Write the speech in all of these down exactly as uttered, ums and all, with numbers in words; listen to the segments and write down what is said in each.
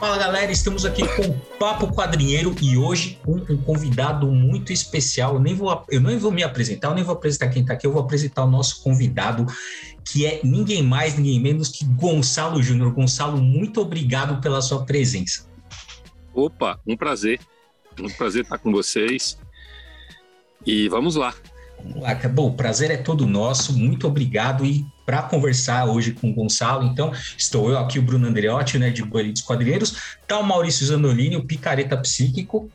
Fala galera, estamos aqui com o Papo Quadrinheiro e hoje com um convidado muito especial. Eu nem vou, eu nem vou me apresentar, eu nem vou apresentar quem está aqui, eu vou apresentar o nosso convidado, que é ninguém mais, ninguém menos que Gonçalo Júnior. Gonçalo, muito obrigado pela sua presença. Opa, um prazer, um prazer estar com vocês e vamos lá. Vamos lá, bom, o prazer é todo nosso, muito obrigado e... para conversar hoje com o Gonçalo, então, estou eu aqui, o Bruno Andreotti, né, de Companhia dos Quadrinheiros, tá o Maurício Zandolini, o picareta psíquico.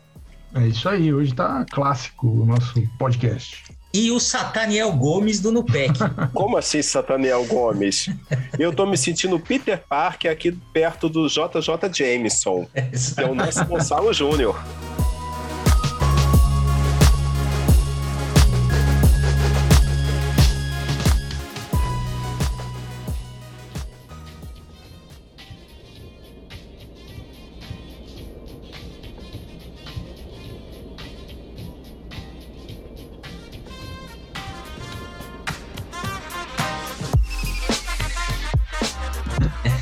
É isso aí, hoje tá clássico o nosso podcast. E o Sataniel Gomes do NUPEC. Como assim, Sataniel Gomes? Eu tô me sentindo Peter Parker aqui perto do J J Jameson, que é o nosso Gonçalo Júnior.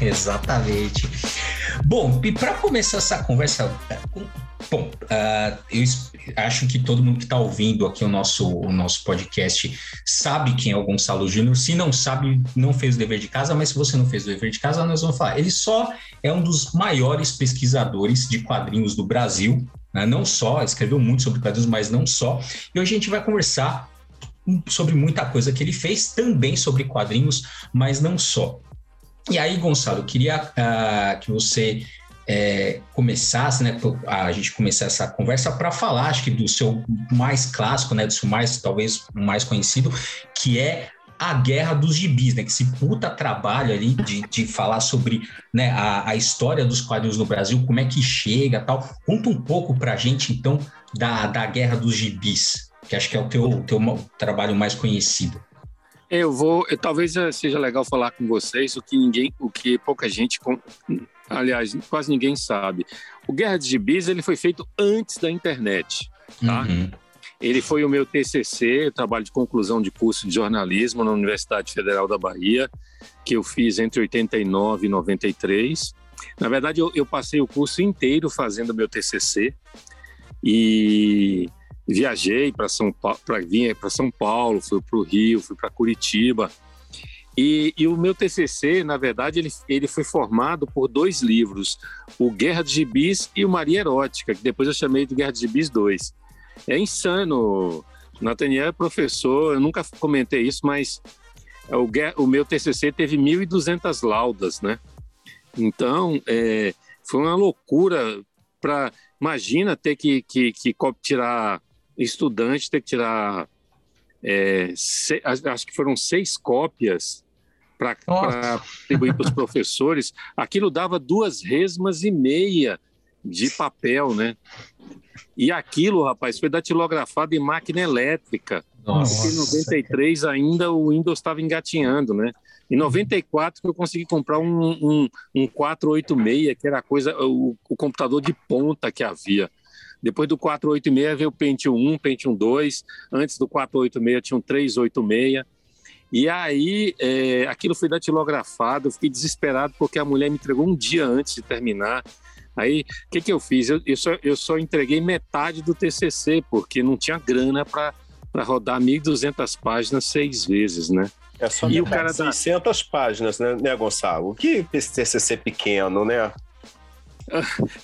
Exatamente. Bom, e para começar essa conversa, bom, uh, eu acho que todo mundo que está ouvindo aqui o nosso, o nosso podcast sabe quem é o Gonçalo Júnior. Se não sabe, não fez o dever de casa, mas se você não fez o dever de casa, nós vamos falar. Ele só é um dos maiores pesquisadores de quadrinhos do Brasil, né? Não só, escreveu muito sobre quadrinhos, mas não só. E hoje a gente vai conversar sobre muita coisa que ele fez, também sobre quadrinhos, mas não só. E aí, Gonçalo, eu queria uh, que você é, começasse, né, a gente começar essa conversa para falar, acho que do seu mais clássico, né, do seu mais, talvez, mais conhecido, que é a Guerra dos Gibis, né, que esse puta trabalho ali de, de falar sobre, né, a, a história dos quadrinhos no Brasil, como é que chega e tal. Conta um pouco para a gente, então, da, da Guerra dos Gibis, que acho que é o teu, teu trabalho mais conhecido. Eu vou, eu, talvez seja legal falar com vocês o que ninguém, o que pouca gente, aliás, quase ninguém sabe. O Guerra de Gibis, ele foi feito antes da internet, tá? Uhum. Ele foi o meu T C C, trabalho de conclusão de curso de jornalismo na Universidade Federal da Bahia, que eu fiz entre oitenta e nove e noventa e três. Na verdade, eu, eu passei o curso inteiro fazendo o meu T C C e... viajei para São Paulo, para vir para São Paulo, fui para o Rio, fui para Curitiba. E, e o meu T C C, na verdade, ele, ele foi formado por dois livros, o Guerra de Gibis e o Maria Erótica, que depois eu chamei de Guerra de Gibis dois. É insano. Nathaniel é professor, eu nunca comentei isso, mas o, o meu T C C teve mil e duzentas laudas, né? Então, é, foi uma loucura para... Imagina ter que, que, que tirar... estudante ter que tirar, é, se, acho que foram seis cópias para atribuir para os professores. Aquilo dava duas resmas e meia de papel, né? E aquilo, rapaz, foi datilografado em máquina elétrica. Nossa. Em noventa e três ainda o Windows estava engatinhando, né? Em noventa e quatro eu consegui comprar um, um, um quatro oito seis, que era a coisa, o, o computador de ponta que havia. Depois do quatro oito seis veio o Pentium um, Pentium dois, antes do quatro oito seis tinha um três oito seis, e aí é, aquilo foi datilografado, eu fiquei desesperado porque a mulher me entregou um dia antes de terminar. Aí, o que que eu fiz? Eu, eu, só, eu só entreguei metade do T C C, porque não tinha grana para rodar mil e duzentas páginas seis vezes, né? É só e o cara dá... seiscentas páginas, né, né, Gonçalo? Que T C C pequeno, né?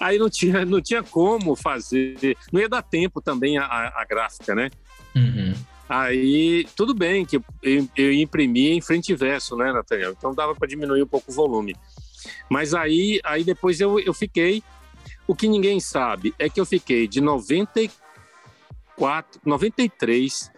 Aí não tinha, não tinha como fazer, não ia dar tempo também a, a gráfica, né? Uhum. Aí, tudo bem que eu, eu imprimi em frente e verso, né, Nathaniel? Então dava para diminuir um pouco o volume. Mas aí, aí depois eu, eu fiquei, o que ninguém sabe é que eu fiquei de noventa e quatro, noventa e três,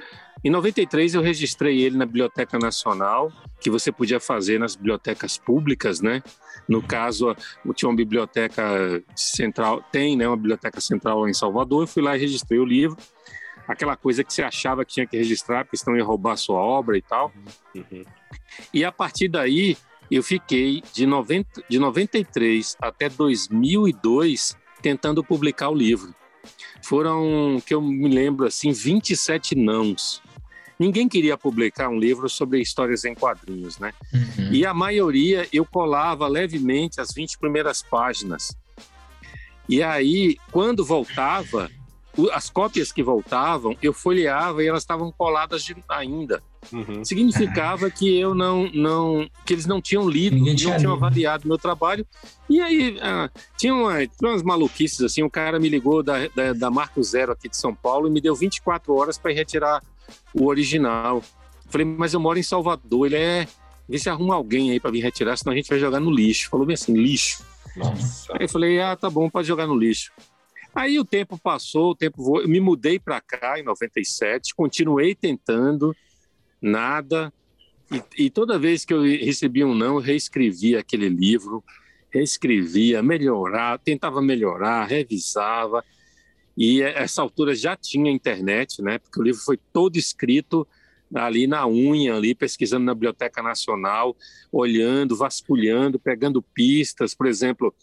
em noventa e três eu registrei ele na Biblioteca Nacional, que você podia fazer nas bibliotecas públicas, né? No caso, tinha uma biblioteca central, tem, né, uma biblioteca central em Salvador, eu fui lá e registrei o livro, aquela coisa que você achava que tinha que registrar, porque senão ia roubar a sua obra e tal. Uhum. E a partir daí, eu fiquei de, noventa, de noventa e três até dois mil e dois tentando publicar o livro. Foram, que eu me lembro assim, vinte e sete nãos. Ninguém queria publicar um livro sobre histórias em quadrinhos, né? Uhum. E a maioria eu colava levemente as vinte primeiras páginas. E aí, quando voltava, as cópias que voltavam, eu folheava e elas estavam coladas de, ainda. Uhum. Significava que eu não, não, que eles não tinham lido, Ninguém não tinham avaliado o meu trabalho. E aí, ah, tinha, uma, tinha umas maluquices, assim, um cara me ligou da, da, da Marco Zero aqui de São Paulo e me deu vinte e quatro horas para retirar o original. Falei, mas eu moro em Salvador. Ele é, vê se arruma alguém aí para vir retirar, senão a gente vai jogar no lixo. Falou bem assim, lixo. Nossa. Aí eu falei, ah, tá bom, pode jogar no lixo. Aí o tempo passou, o tempo voou. Eu me mudei para cá em noventa e sete, continuei tentando, nada. E, e toda vez que eu recebia um não, eu reescrevia aquele livro, reescrevia, melhorava, tentava melhorar, revisava. E essa altura já tinha internet, né? Porque o livro foi todo escrito ali na unha, ali, pesquisando na Biblioteca Nacional, olhando, vasculhando, pegando pistas. Por exemplo,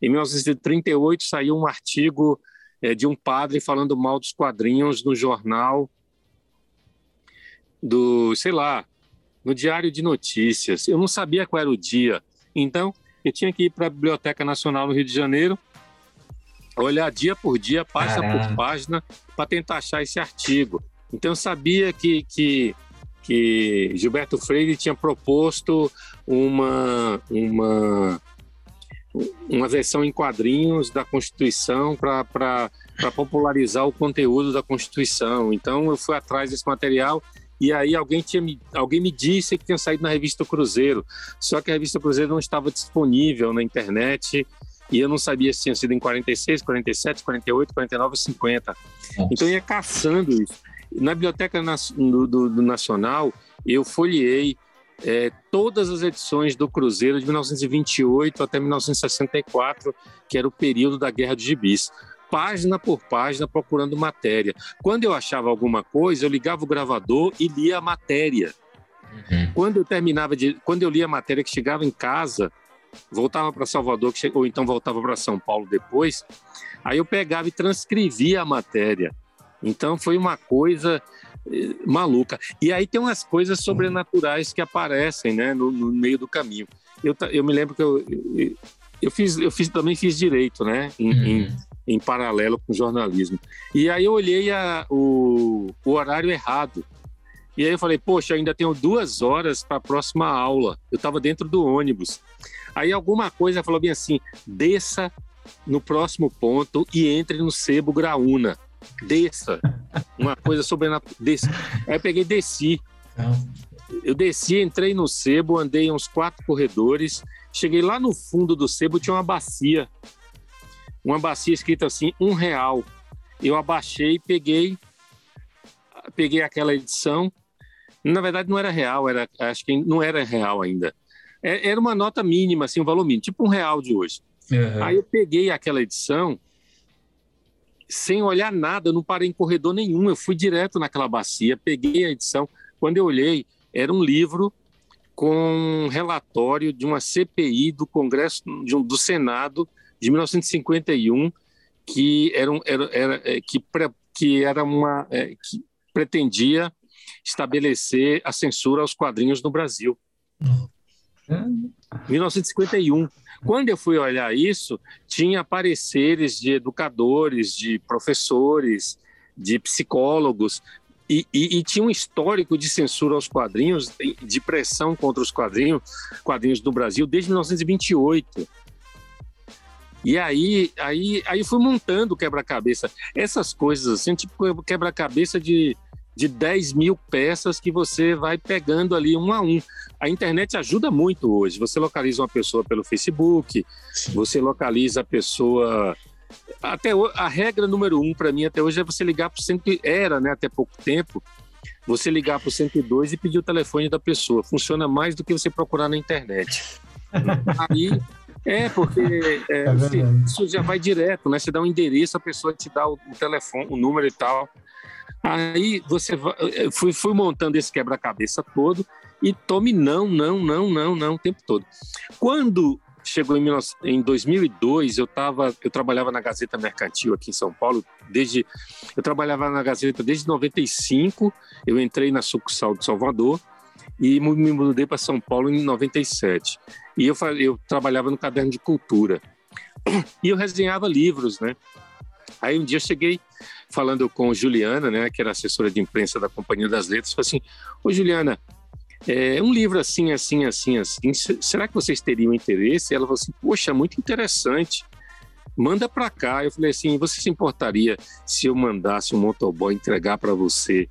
em mil novecentos e trinta e oito saiu um artigo é, de um padre falando mal dos quadrinhos no jornal do, sei lá, no Diário de Notícias. Eu não sabia qual era o dia. Então, eu tinha que ir para a Biblioteca Nacional no Rio de Janeiro, olhar dia por dia, página Caramba. por página, para tentar achar esse artigo. Então, eu sabia que, que, que Gilberto Freire tinha proposto uma, uma, uma versão em quadrinhos da Constituição para popularizar o conteúdo da Constituição. Então, eu fui atrás desse material e aí alguém, tinha me, alguém me disse que tinha saído na revista Cruzeiro. Só que a revista Cruzeiro não estava disponível na internet e eu não sabia se tinha sido em quarenta e seis, quarenta e sete, quarenta e oito, quarenta e nove, cinquenta. Nossa. Então, eu ia caçando isso. Na Biblioteca do, do, do Nacional, eu folheei é, todas as edições do Cruzeiro de mil novecentos e vinte e oito até mil novecentos e sessenta e quatro, que era o período da Guerra dos Gibis, página por página, procurando matéria. Quando eu achava alguma coisa, eu ligava o gravador e lia a matéria. Uhum. Quando eu terminava de, quando eu lia a matéria, que chegava em casa, voltava para Salvador, que che... ou então voltava para São Paulo depois, aí eu pegava e transcrevia a matéria. Então, foi uma coisa eh, maluca. E aí tem umas coisas sobrenaturais que aparecem, né, no, no meio do caminho. Eu, eu me lembro que eu, eu, eu, fiz, eu fiz, também fiz direito, né, em, hum. em, em paralelo com o jornalismo. E aí eu olhei a, o, o horário errado. E aí eu falei, poxa, eu ainda tenho duas horas para a próxima aula. Eu estava dentro do ônibus. Aí alguma coisa falou bem assim, desça no próximo ponto e entre no Sebo Graúna. Desça, uma coisa sobrenatural. Aí eu peguei e desci. Eu desci, entrei no sebo, andei uns quatro corredores. Cheguei lá no fundo do sebo, tinha uma bacia. Uma bacia escrita assim, um real. Eu abaixei, peguei, peguei aquela edição. Na verdade, não era real, era, acho que não era real ainda. Era uma nota mínima, assim, um valor mínimo, tipo um real de hoje. Uhum. Aí eu peguei aquela edição. Sem olhar nada, eu não parei em corredor nenhum, eu fui direto naquela bacia, peguei a edição. Quando eu olhei, era um livro com um relatório de uma C P I do Congresso, de um, do Senado, de mil novecentos e cinquenta e um, que era, um, era, era, que pre, que era uma, é, que pretendia estabelecer a censura aos quadrinhos no Brasil. mil novecentos e cinquenta e um. Quando eu fui olhar isso, tinha pareceres de educadores, de professores, de psicólogos, e, e, e tinha um histórico de censura aos quadrinhos, de pressão contra os quadrinhos, quadrinhos do Brasil, desde mil novecentos e vinte e oito. E aí, aí, aí fui montando o quebra-cabeça. Essas coisas assim, tipo quebra-cabeça de, de dez mil peças que você vai pegando ali um a um. A internet ajuda muito hoje. Você localiza uma pessoa pelo Facebook, Sim. você localiza a pessoa... Até o... A regra número um para mim até hoje é você ligar para o cento e dois, era, né, até pouco tempo, você ligar para o cento e dois e pedir o telefone da pessoa. Funciona mais do que você procurar na internet. Aí, é, porque é, é você, isso já vai direto, né? Você dá um endereço, a pessoa te dá o, o telefone, o número e tal. Aí você vai, fui, fui montando esse quebra-cabeça todo e tome não, não, não, não, não o tempo todo. Quando chegou em, em dois mil e dois, eu, tava, eu trabalhava na Gazeta Mercantil aqui em São Paulo, desde, eu trabalhava na Gazeta desde noventa e cinco, eu entrei na sucursal de Salvador e me mudei para São Paulo em noventa e sete. E eu, eu trabalhava no Caderno de Cultura. E eu resenhava livros, né? Aí um dia eu cheguei falando com Juliana, né, que era assessora de imprensa da Companhia das Letras, falei assim, ô Juliana, é, um livro assim, assim, assim, assim, será que vocês teriam interesse? E ela falou assim, poxa, muito interessante, manda para cá. Eu falei assim, você se importaria se eu mandasse um motoboy entregar para você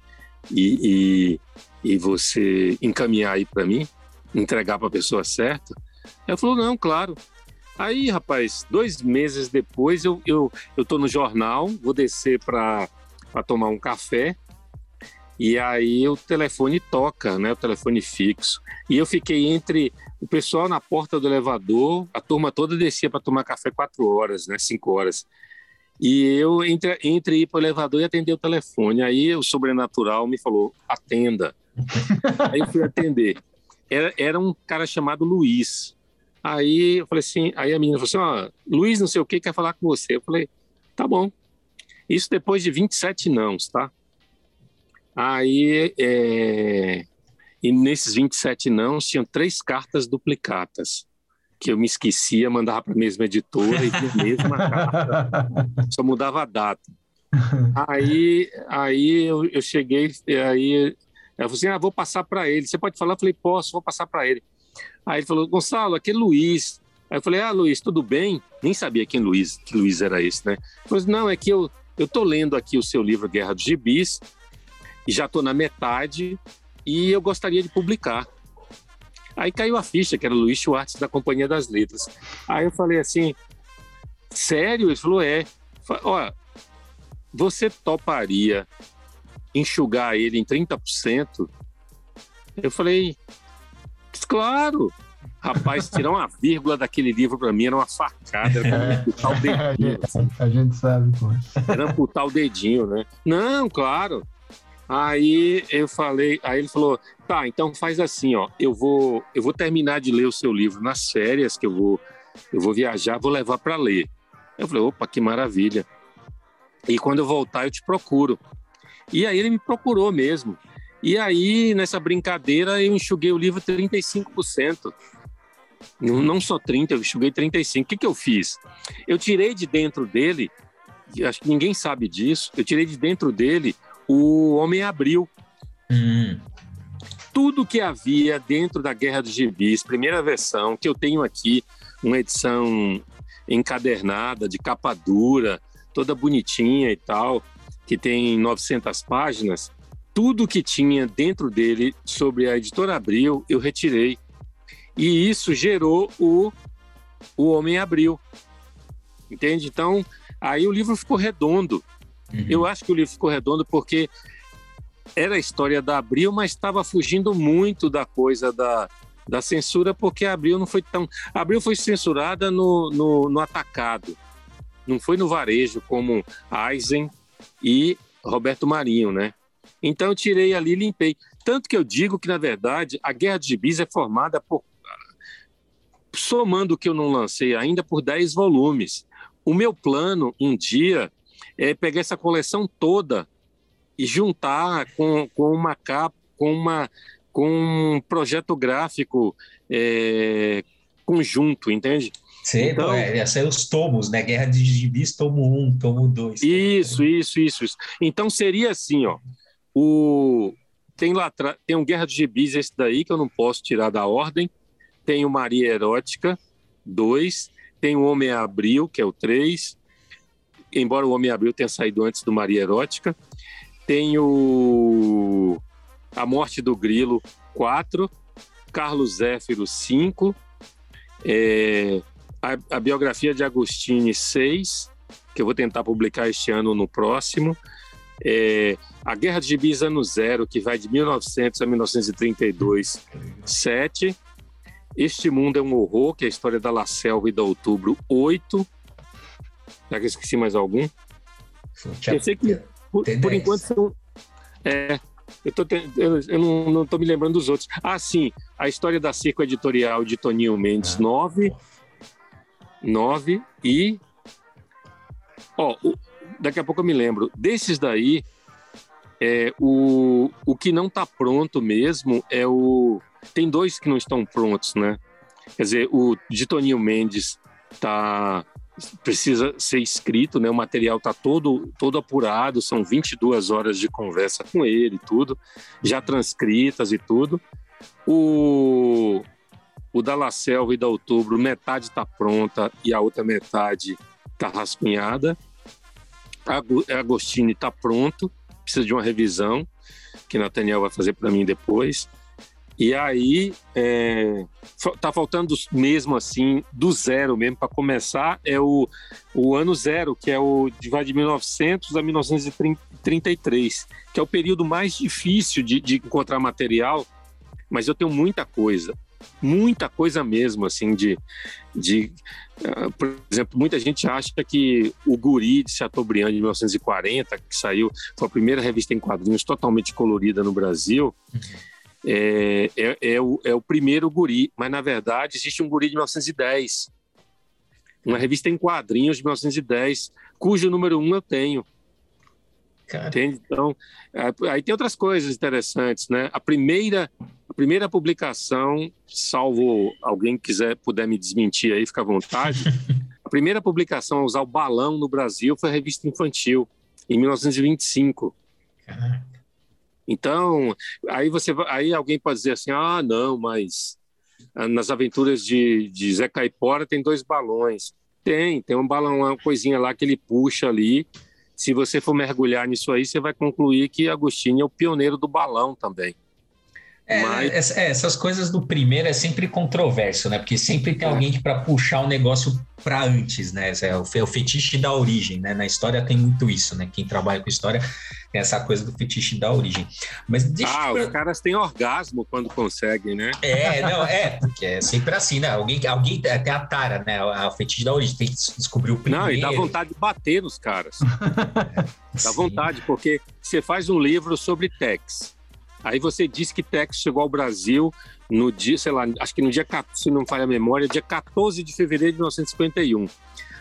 e, e, e você encaminhar aí para mim, entregar para a pessoa certa? Ela falou, não, claro. Aí, rapaz, dois meses depois, eu, eu, eu tô no jornal, vou descer para tomar um café, e aí o telefone toca, né, o telefone fixo. E eu fiquei entre o pessoal na porta do elevador, a turma toda descia para tomar café quatro horas, né, cinco horas. E eu entre, entre ir para o elevador e atender o telefone. Aí o sobrenatural me falou, atenda. Aí eu fui atender. Era, era um cara chamado Luiz. Aí eu falei assim, aí a menina falou assim, ó, Luiz não sei o que quer falar com você. Eu falei, tá bom. Isso depois de vinte e sete nãos, tá? Aí, é... e nesses vinte e sete nãos tinham três cartas duplicatas, que eu me esquecia, mandava para a mesma editora e a mesma carta. Só mudava a data. Aí, aí eu, eu cheguei, aí ela falou assim, ah, vou passar para ele. Você pode falar? Eu falei, posso, vou passar para ele. Aí ele falou, Gonçalo, aqui é Luiz. Aí eu falei, ah, Luiz, tudo bem? Nem sabia quem Luiz, que Luiz era esse, né? Ele falou, não, é que eu, eu tô lendo aqui o seu livro Guerra dos Gibis, e já tô na metade, e eu gostaria de publicar. Aí caiu a ficha, que era o Luiz Schwartz, da Companhia das Letras. Aí eu falei assim, sério? Ele falou, é. Ó, você toparia enxugar ele em trinta por cento? Eu falei... Claro! Rapaz, tirar uma vírgula daquele livro pra mim era uma facada, era amputar o dedinho. Assim. A gente sabe, pô. Era amputar o dedinho, né? Não, claro. Aí eu falei, aí ele falou, tá, então faz assim, ó, eu vou, eu vou terminar de ler o seu livro nas férias, que eu vou, eu vou viajar, vou levar pra ler. Eu falei, opa, que maravilha. E quando eu voltar, eu te procuro. E aí ele me procurou mesmo. E aí, nessa brincadeira, eu enxuguei o livro trinta e cinco por cento. Não só trinta por cento, eu enxuguei trinta e cinco por cento. O que, que eu fiz? Eu tirei de dentro dele, acho que ninguém sabe disso, eu tirei de dentro dele o Homem Abril. Hum. Tudo que havia dentro da Guerra dos Gibis, primeira versão, que eu tenho aqui, uma edição encadernada, de capa dura, toda bonitinha e tal, que tem novecentas páginas, tudo que tinha dentro dele sobre a Editora Abril, eu retirei. E isso gerou o, o Homem Abril. Entende? Então, aí o livro ficou redondo. Uhum. Eu acho que o livro ficou redondo porque era a história da Abril, mas estava fugindo muito da coisa da, da censura, porque a Abril não foi tão... A Abril foi censurada no, no, no atacado. Não foi no varejo, como Eisen e Roberto Marinho, né? Então eu tirei ali e limpei. Tanto que eu digo que, na verdade, a Guerra dos Gibis é formada por... Somando o que eu não lancei ainda, por dez volumes. O meu plano, um dia, é pegar essa coleção toda e juntar com, com uma capa, com, uma, com um projeto gráfico é, conjunto, entende? Sim, então, é, ia ser os tomos, né? Guerra dos Gibis, tomo um, tomo dois. Isso, tomo isso, isso, isso. Então seria assim, ó. O... Tem lá atrás, tem um Guerra dos Gibis, esse daí, que eu não posso tirar da ordem. Tem o Maria Erótica, dois. Tem o Homem Abril, que é o três. Embora o Homem Abril tenha saído antes do Maria Erótica. Tem o... A Morte do Grilo, quatro. Carlos Zéfiro, cinco. É... A, a Biografia de Agostini, seis. Que eu vou tentar publicar este ano ou no próximo. É, a Guerra dos Gibis Ano Zero, que vai de mil e novecentos a mil novecentos e trinta e dois, sete. Este Mundo é um Horror, que é a história da La Selva e da Outubro, oito. Será que eu esqueci mais algum? Eu sei que, por, por enquanto, é, eu, tô, eu, eu não estou me lembrando dos outros. Ah, sim, a História da Circo Editorial de Toninho Mendes, nove. nove e... Ó, oh, daqui a pouco eu me lembro. Desses daí, é, o, o que não está pronto mesmo é o... Tem dois que não estão prontos, né? Quer dizer, o de Toninho Mendes tá, precisa ser escrito, né? O material está todo, todo apurado, são vinte e duas horas de conversa com ele e tudo, já transcritas e tudo. O, o da La Selva e da Outubro, metade está pronta e a outra metade está rascunhada. A Agostini está pronto, precisa de uma revisão, que o Nathaniel vai fazer para mim depois. E aí, é, tá faltando mesmo assim, do zero mesmo, para começar, é o, o ano zero, que é o de, vai de mil e novecentos a mil novecentos e trinta e três, que é o período mais difícil de, de encontrar material, mas eu tenho muita coisa, muita coisa mesmo, assim, de... de uh, por exemplo, muita gente acha que o Guri de Chateaubriand de mil novecentos e quarenta, que saiu, foi a primeira revista em quadrinhos totalmente colorida no Brasil, é, é, é, o, é o primeiro Guri, mas na verdade existe um Guri de mil novecentos e dez, uma revista em quadrinhos de mil novecentos e dez, cujo número um eu tenho. Entende? Então, aí tem outras coisas interessantes, né? A primeira, a primeira publicação, salvo alguém quiser, puder me desmentir aí, fica à vontade, a primeira publicação a usar o balão no Brasil foi a revista infantil, em mil novecentos e vinte e cinco. Caraca. Então, aí, você, aí alguém pode dizer assim, ah, não, mas nas aventuras de, de Zé Caipora tem dois balões. Tem, tem um balão, uma coisinha lá que ele puxa ali. Se você for mergulhar nisso aí, você vai concluir que Agostinho é o pioneiro do balão também. É, Mas... é, essas coisas do primeiro é sempre controverso, né? Porque sempre tem alguém que para puxar o negócio para antes, né? É o fetiche da origem, né? Na história tem muito isso, né? Quem trabalha com história tem essa coisa do fetiche da origem. Mas deixa ah, pra... os caras têm orgasmo quando conseguem, né? É, não, é, porque é sempre assim, né? Alguém, alguém até a tara, né? O fetiche da origem, tem que descobrir o primeiro. Não, e dá vontade de bater nos caras. É, dá vontade, porque você faz um livro sobre Tex. Aí você diz que Tex chegou ao Brasil no dia, sei lá, acho que no dia, se não falha a memória, dia quatorze de fevereiro de mil novecentos e cinquenta e um.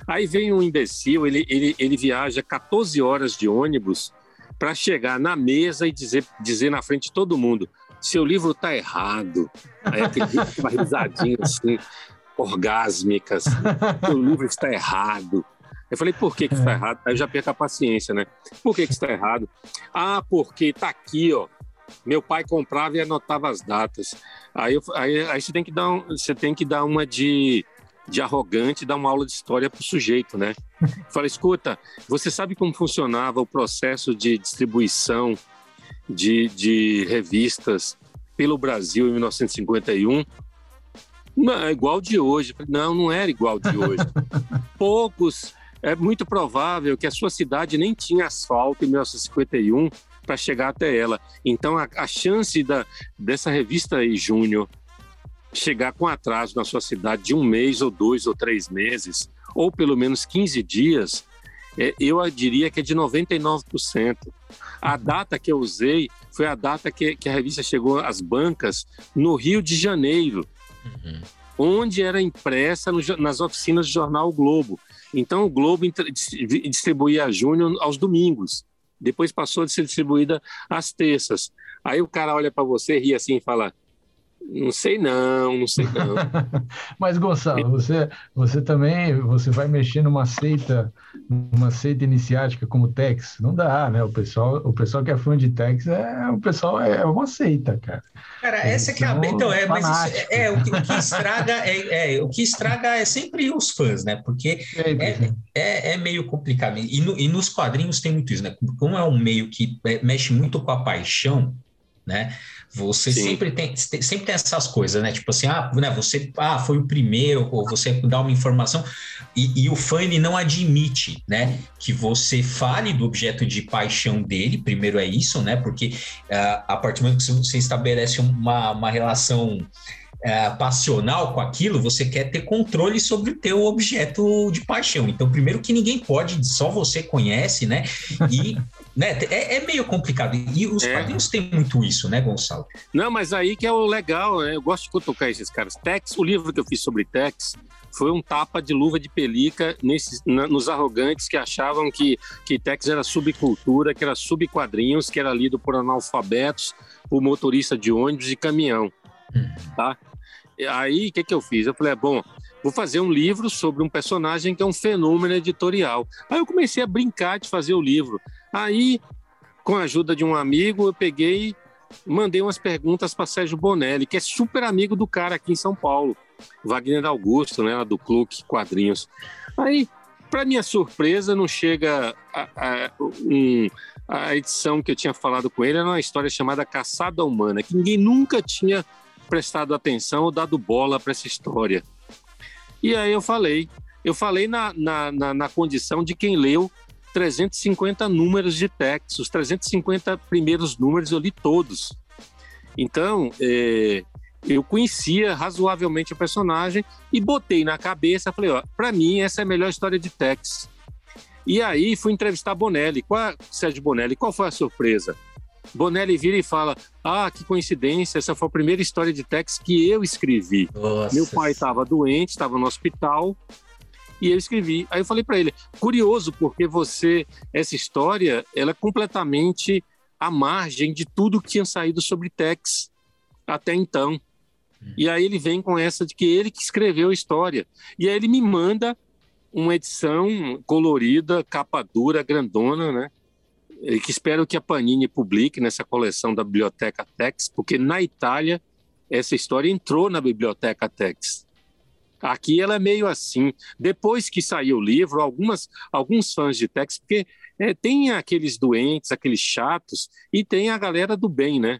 Aí vem um imbecil, ele, ele, ele viaja catorze horas de ônibus para chegar na mesa e dizer, dizer na frente de todo mundo, seu livro tá errado. Aí aquele uma risadinha assim, orgásmica, assim, seu livro está errado. Eu falei, por que que está errado? Aí eu já perco a paciência, né? Por que que está errado? Ah, porque tá aqui, ó. Meu pai comprava e anotava as datas. Aí, eu, aí, aí você tem que dar, um, você tem que dar uma de, de arrogante, dar uma aula de história para o sujeito, né? Fala, escuta, você sabe como funcionava o processo de distribuição de, de revistas pelo Brasil em mil novecentos e cinquenta e um? Não, é igual de hoje. Não, não era igual de hoje. Poucos, é muito provável que a sua cidade nem tinha asfalto em mil novecentos e cinquenta e um, para chegar até ela. Então, a, a chance da, dessa revista aí, Júnior, chegar com atraso na sua cidade de um mês, ou dois, ou três meses, ou pelo menos quinze dias, é, eu diria que é de noventa e nove por cento. A data que eu usei foi a data que, que a revista chegou às bancas no Rio de Janeiro, uhum. onde era impressa no, nas oficinas do jornal O Globo. Então, o Globo distribuía a Júnior aos domingos. Depois passou de ser distribuída às terças. Aí o cara olha para você, ri assim e fala, não sei não, não sei não. Mas, Gonçalo, você, você também você vai mexer numa seita, numa seita iniciática como Tex? Não dá, né? O pessoal, o pessoal que é fã de Tex é o pessoal é uma seita, cara. Cara, eles essa que é a... Então, é, mas isso, é, é, o, que, o que estraga é, é o que estraga é sempre os fãs, né? Porque é, é, é meio complicado. E, no, e nos quadrinhos tem muito isso, né? Como é um meio que mexe muito com a paixão, né? Você Sim. sempre tem, sempre tem essas coisas, né? Tipo assim, ah, né, você ah, foi o primeiro, ou você dá uma informação, e, e o fã ele não admite, né? Que você fale do objeto de paixão dele, primeiro é isso, né? Porque ah, a partir do momento que você estabelece uma, uma relação é, passional com aquilo, você quer ter controle sobre o teu objeto de paixão. Então, primeiro que ninguém pode, só você conhece, né? E né, é, é meio complicado. E os é. quadrinhos têm muito isso, né, Gonçalo? Não, mas aí que é o legal, né? Eu gosto de cutucar esses caras. Tex, o livro que eu fiz sobre Tex foi um tapa de luva de pelica nesses, na, nos arrogantes que achavam que, que Tex era subcultura, que era subquadrinhos, que era lido por analfabetos, por motorista de ônibus e caminhão, tá? Aí, o que que eu fiz? Eu falei, bom, vou fazer um livro sobre um personagem que é um fenômeno editorial. Aí eu comecei a brincar de fazer o livro. Aí, com a ajuda de um amigo, eu peguei, mandei umas perguntas para Sérgio Bonelli, que é super amigo do cara aqui em São Paulo, Wagner Augusto, né, do Clube Quadrinhos. Aí, para minha surpresa, não chega a, a, um, a edição que eu tinha falado com ele, era uma história chamada Caçada Humana, que ninguém nunca tinha prestado atenção ou dado bola para essa história. E aí eu falei, eu falei na, na, na, na condição de quem leu trezentos e cinquenta números de Tex, os trezentos e cinquenta primeiros números eu li todos. Então, é, eu conhecia razoavelmente o personagem e botei na cabeça, falei, ó, pra mim essa é a melhor história de Tex. E aí fui entrevistar Bonelli, qual, Sérgio Bonelli, qual foi a surpresa? Bonelli vira e fala, ah, que coincidência, essa foi a primeira história de Tex que eu escrevi. Nossa. Meu pai estava doente, estava no hospital e eu escrevi. Aí eu falei para ele, curioso, porque você, essa história, ela é completamente à margem de tudo que tinha saído sobre Tex até então. Hum. E aí ele vem com essa de que ele que escreveu a história. E aí ele me manda uma edição colorida, capa dura, grandona, né? Que espero que a Panini publique nessa coleção da Biblioteca Tex, porque na Itália essa história entrou na Biblioteca Tex. Aqui ela é meio assim. Depois que saiu o livro, algumas, alguns fãs de Tex, porque é, tem aqueles doentes, aqueles chatos, e tem a galera do bem, né?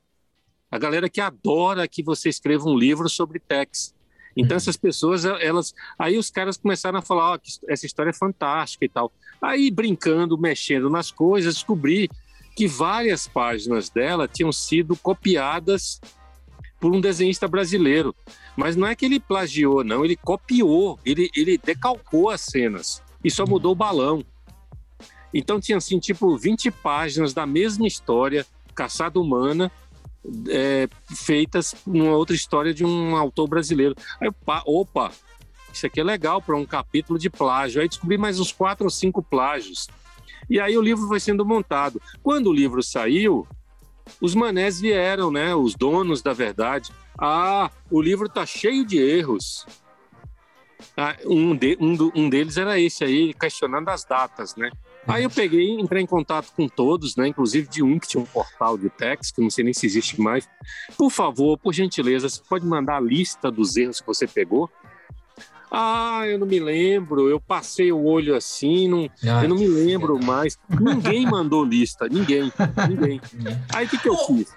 A galera que adora que você escreva um livro sobre Tex. Então essas pessoas, elas... Aí os caras começaram a falar, ó, oh, essa história é fantástica e tal. Aí, brincando, mexendo nas coisas, descobri que várias páginas dela tinham sido copiadas por um desenhista brasileiro. Mas não é que ele plagiou, não. Ele copiou, ele, ele decalcou as cenas e só mudou o balão. Então tinha, assim, tipo, vinte páginas da mesma história, Caçada Humana, É, feitas numa outra história de um autor brasileiro. Aí, opa, opa, isso aqui é legal para um capítulo de plágio. Aí descobri mais uns quatro ou cinco plágios. E aí o livro foi sendo montado. Quando o livro saiu, os manés vieram, né? Os donos da verdade. Ah, o livro está cheio de erros. Ah, um, de, um, do, um deles era esse aí, questionando as datas, né? Aí eu peguei, entrei em contato com todos, né? Inclusive de um que tinha um portal de Tex, que não sei nem se existe mais. Por favor, por gentileza, você pode mandar a lista dos erros que você pegou? Ah, eu não me lembro, eu passei o olho assim, não, eu não me lembro mais. Ninguém mandou lista, ninguém, ninguém. Aí o que, que eu fiz?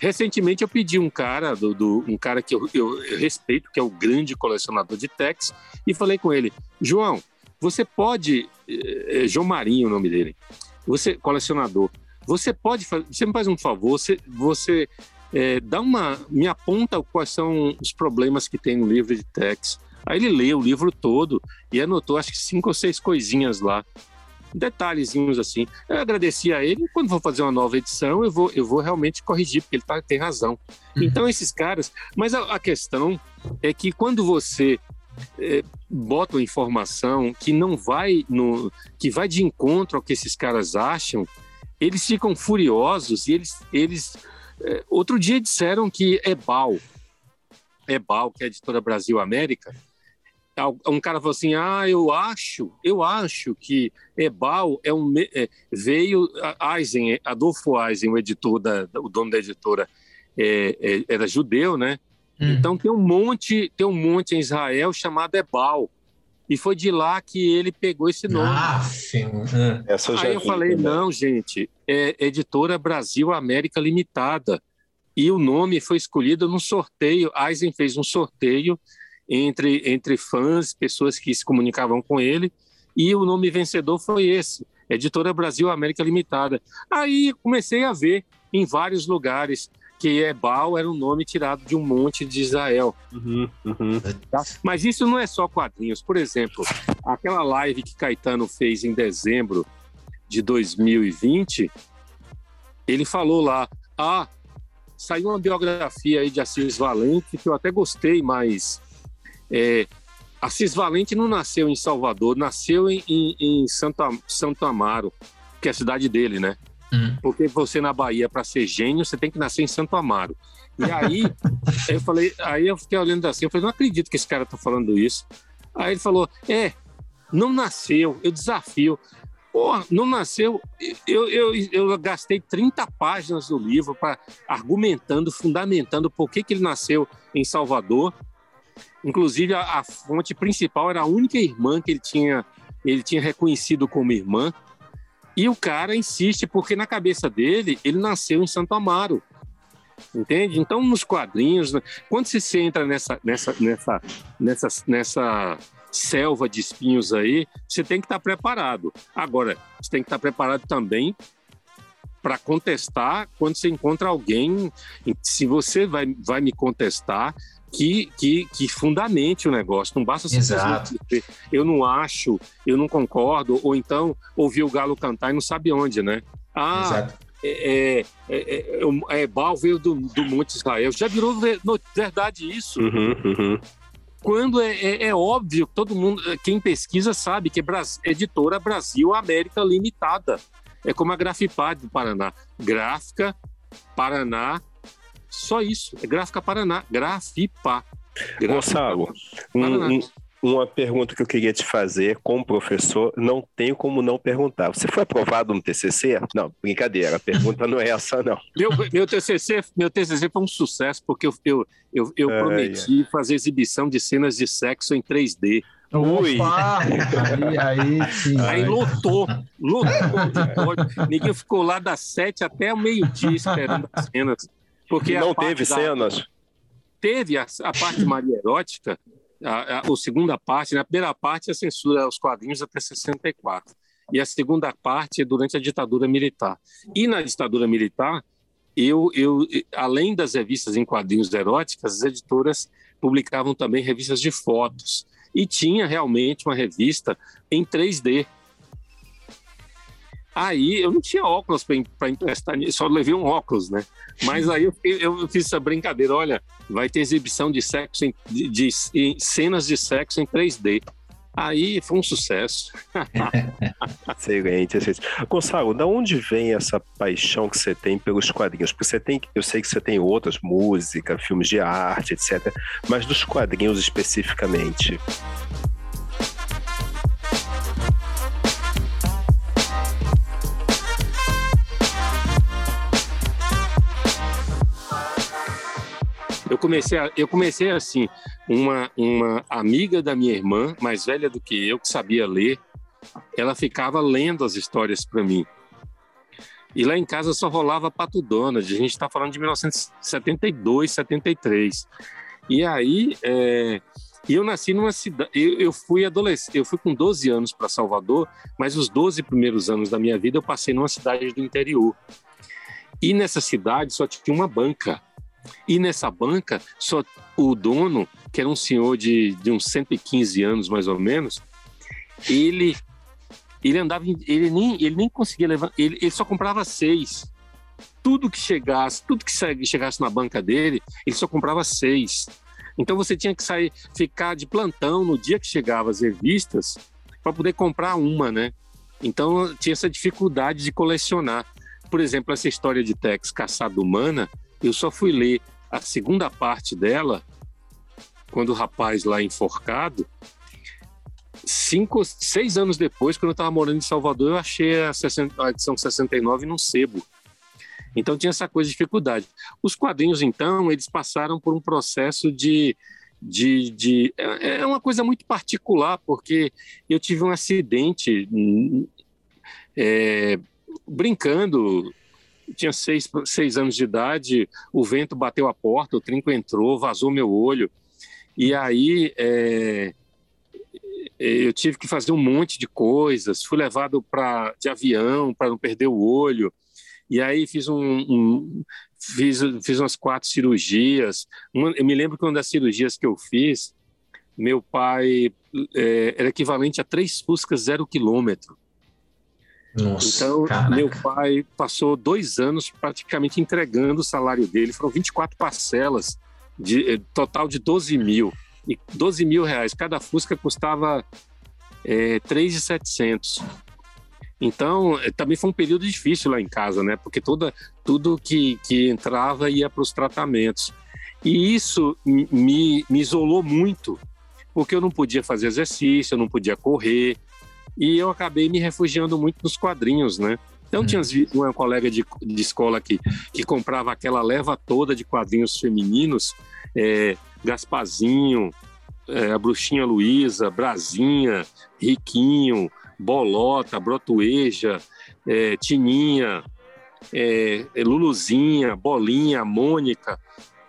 Recentemente eu pedi um cara, do, do, um cara que eu, eu, eu respeito, que é o grande colecionador de Tex, e falei com ele, João, você pode... É, João Marinho é o nome dele. Você, colecionador, você pode... Você me faz um favor, você, você é, dá uma... Me aponta quais são os problemas que tem no livro de Tex. Aí ele leu o livro todo e anotou, acho que cinco ou seis coisinhas lá. Detalhezinhos assim. Eu agradeci a ele. Quando for fazer uma nova edição, eu vou, eu vou realmente corrigir, porque ele tá, tem razão. Uhum. Então, esses caras... Mas a, a questão é que quando você... É, botam informação que não vai no, que vai de encontro ao que esses caras acham, eles ficam furiosos e eles, eles é, outro dia disseram que Ebal, Ebal, que é a Editora Brasil-América, um cara falou assim, ah, eu acho, eu acho que Ebal é um, é, veio Eisen, Adolfo Eisen, o editor da, o dono da editora, é, é, era judeu, né? Então tem um monte, tem um monte em Israel chamado Ebal. E foi de lá que ele pegou esse nome. Ah, sim. Uhum. Essa eu já Aí eu vi, falei, né? Não, gente, é Editora Brasil-América Limitada. E o nome foi escolhido num sorteio. Eisen fez um sorteio entre, entre fãs, pessoas que se comunicavam com ele, e o nome vencedor foi esse, Editora Brasil-América Limitada. Aí comecei a ver em vários lugares porque Ebal era um nome tirado de um monte de Israel. Uhum, uhum. Tá? Mas isso não é só quadrinhos. Por exemplo, aquela live que Caetano fez em dezembro de dois mil e vinte, ele falou lá, ah, saiu uma biografia aí de Assis Valente, que eu até gostei, mas é, Assis Valente não nasceu em Salvador, nasceu em, em, em Santo, Santo Amaro, que é a cidade dele, né? Hum. Porque você na Bahia, para ser gênio, você tem que nascer em Santo Amaro. E aí, eu falei, aí eu fiquei olhando assim, eu falei, não acredito que esse cara tá falando isso. Aí ele falou, é, não nasceu, eu desafio. Porra, não nasceu. Eu, eu, eu gastei trinta páginas do livro pra, argumentando, fundamentando por que, que ele nasceu em Salvador. Inclusive, a, a fonte principal era a única irmã que ele tinha, ele tinha reconhecido como irmã. E o cara insiste, porque na cabeça dele, ele nasceu em Santo Amaro. Entende? Então, nos quadrinhos, quando você entra nessa, nessa, nessa, nessa, nessa selva de espinhos aí, você tem que estar preparado. Agora, você tem que estar preparado também para contestar quando você encontra alguém. Se você vai, vai me contestar, que, que, que fundamente o negócio. Não basta simplesmente dizer, eu não acho, eu não concordo, ou então ouvir o galo cantar e não sabe onde, né? Ah, exato. É, é, é, é, Ebal veio do, do Monte Israel. Já virou verdade isso. Uhum, uhum. Quando é, é, é óbvio, todo mundo, quem pesquisa sabe que é Bras, Editora Brasil-América Limitada. É como a Grafipad do Paraná. Gráfica, Paraná, só isso. É Gráfica Paraná, Grafipá. Gonçalo, um, um, uma pergunta que eu queria te fazer como professor, não tenho como não perguntar. Você foi aprovado no T C C? Não, brincadeira, a pergunta não é essa, não. Meu, meu, T C C, meu T C C foi um sucesso, porque eu, eu, eu, eu ah, prometi é. fazer exibição de cenas de sexo em três D. Ui. Aí, aí, sim, aí lotou, lotou. Ninguém ficou lá das sete até o meio-dia esperando as cenas. Porque não teve da... cenas? Teve a, a parte Maria Erótica, a, a, a segunda parte, na primeira parte a censura aos quadrinhos até sessenta e quatro. E a segunda parte é durante a ditadura militar. E na ditadura militar, eu, eu, além das revistas em quadrinhos eróticas, as editoras publicavam também revistas de fotos. E tinha realmente uma revista em três D. Aí eu não tinha óculos para emprestar, só levei um óculos, né? Mas aí eu, eu fiz essa brincadeira, olha, vai ter exibição de sexo, em, de, de, em cenas de sexo em três D. Aí foi um sucesso. Excelente, excelente. Gonçalo, da onde vem essa paixão que você tem pelos quadrinhos? Porque você tem, eu sei que você tem outras, música, filmes de arte, etcétera, mas dos quadrinhos especificamente. Eu comecei, a, eu comecei assim, uma, uma amiga da minha irmã, mais velha do que eu, que sabia ler, ela ficava lendo as histórias para mim. E lá em casa só rolava Pato Donald, a gente está falando de mil novecentos e setenta e dois, setenta e três. E aí, é, eu nasci numa cidade, eu, eu fui adolescente, eu fui com doze anos para Salvador, mas os doze primeiros anos da minha vida eu passei numa cidade do interior. E nessa cidade só tinha uma banca. E nessa banca, só o dono, que era um senhor de, de uns cento e quinze anos, mais ou menos, ele, ele andava, ele nem, ele nem conseguia levar, ele, ele só comprava seis. Tudo que chegasse, tudo que chegasse na banca dele, ele só comprava seis. Então você tinha que sair, ficar de plantão no dia que chegava as revistas para poder comprar uma, né? Então tinha essa dificuldade de colecionar. Por exemplo, essa história de Tex, Caçada Humana, eu só fui ler a segunda parte dela, quando o rapaz lá é enforcado, cinco, seis anos depois, quando eu estava morando em Salvador, eu achei a, sessenta, a edição sessenta e nove num sebo. Então tinha essa coisa de dificuldade. Os quadrinhos, então, eles passaram por um processo de... de, de é uma coisa muito particular, porque eu tive um acidente é, brincando... Tinha seis, seis anos de idade, o vento bateu a porta, o trinco entrou, vazou meu olho. E aí é, eu tive que fazer um monte de coisas. Fui levado pra, de avião para não perder o olho. E aí fiz, um, um, fiz, fiz umas quatro cirurgias. Uma, eu me lembro que uma das cirurgias que eu fiz, meu pai é, era equivalente a três Fuscas zero quilômetro. Nossa, então, caraca. Meu pai passou dois anos praticamente entregando o salário dele. Foram vinte e quatro parcelas, de, total de doze mil. E doze mil reais. Cada Fusca custava é, três mil e setecentos. Então, também foi um período difícil lá em casa, né? Porque toda, tudo que, que entrava ia para os tratamentos. E isso me, me isolou muito, porque eu não podia fazer exercício, eu não podia correr. E eu acabei me refugiando muito nos quadrinhos, né? Então, hum. tinha uma colega de, de escola que, que comprava aquela leva toda de quadrinhos femininos, é, Gasparzinho, é, a Bruxinha Luísa, Brasinha, Riquinho, Bolota, Brotueja, é, Tininha, é, Luluzinha, Bolinha, Mônica.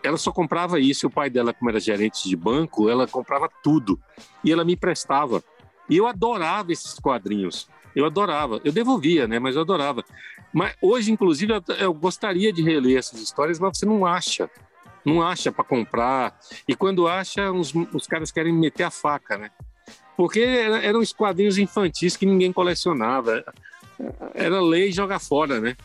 Ela só comprava isso. O pai dela, como era gerente de banco, ela comprava tudo. E ela me emprestava. E eu adorava esses quadrinhos, eu adorava, eu devolvia, né, mas eu adorava. Mas hoje, inclusive, eu, eu gostaria de reler essas histórias, mas você não acha, não acha para comprar, e quando acha, os, os caras querem meter a faca, né, porque era, eram os quadrinhos infantis que ninguém colecionava, era ler e jogar fora, né.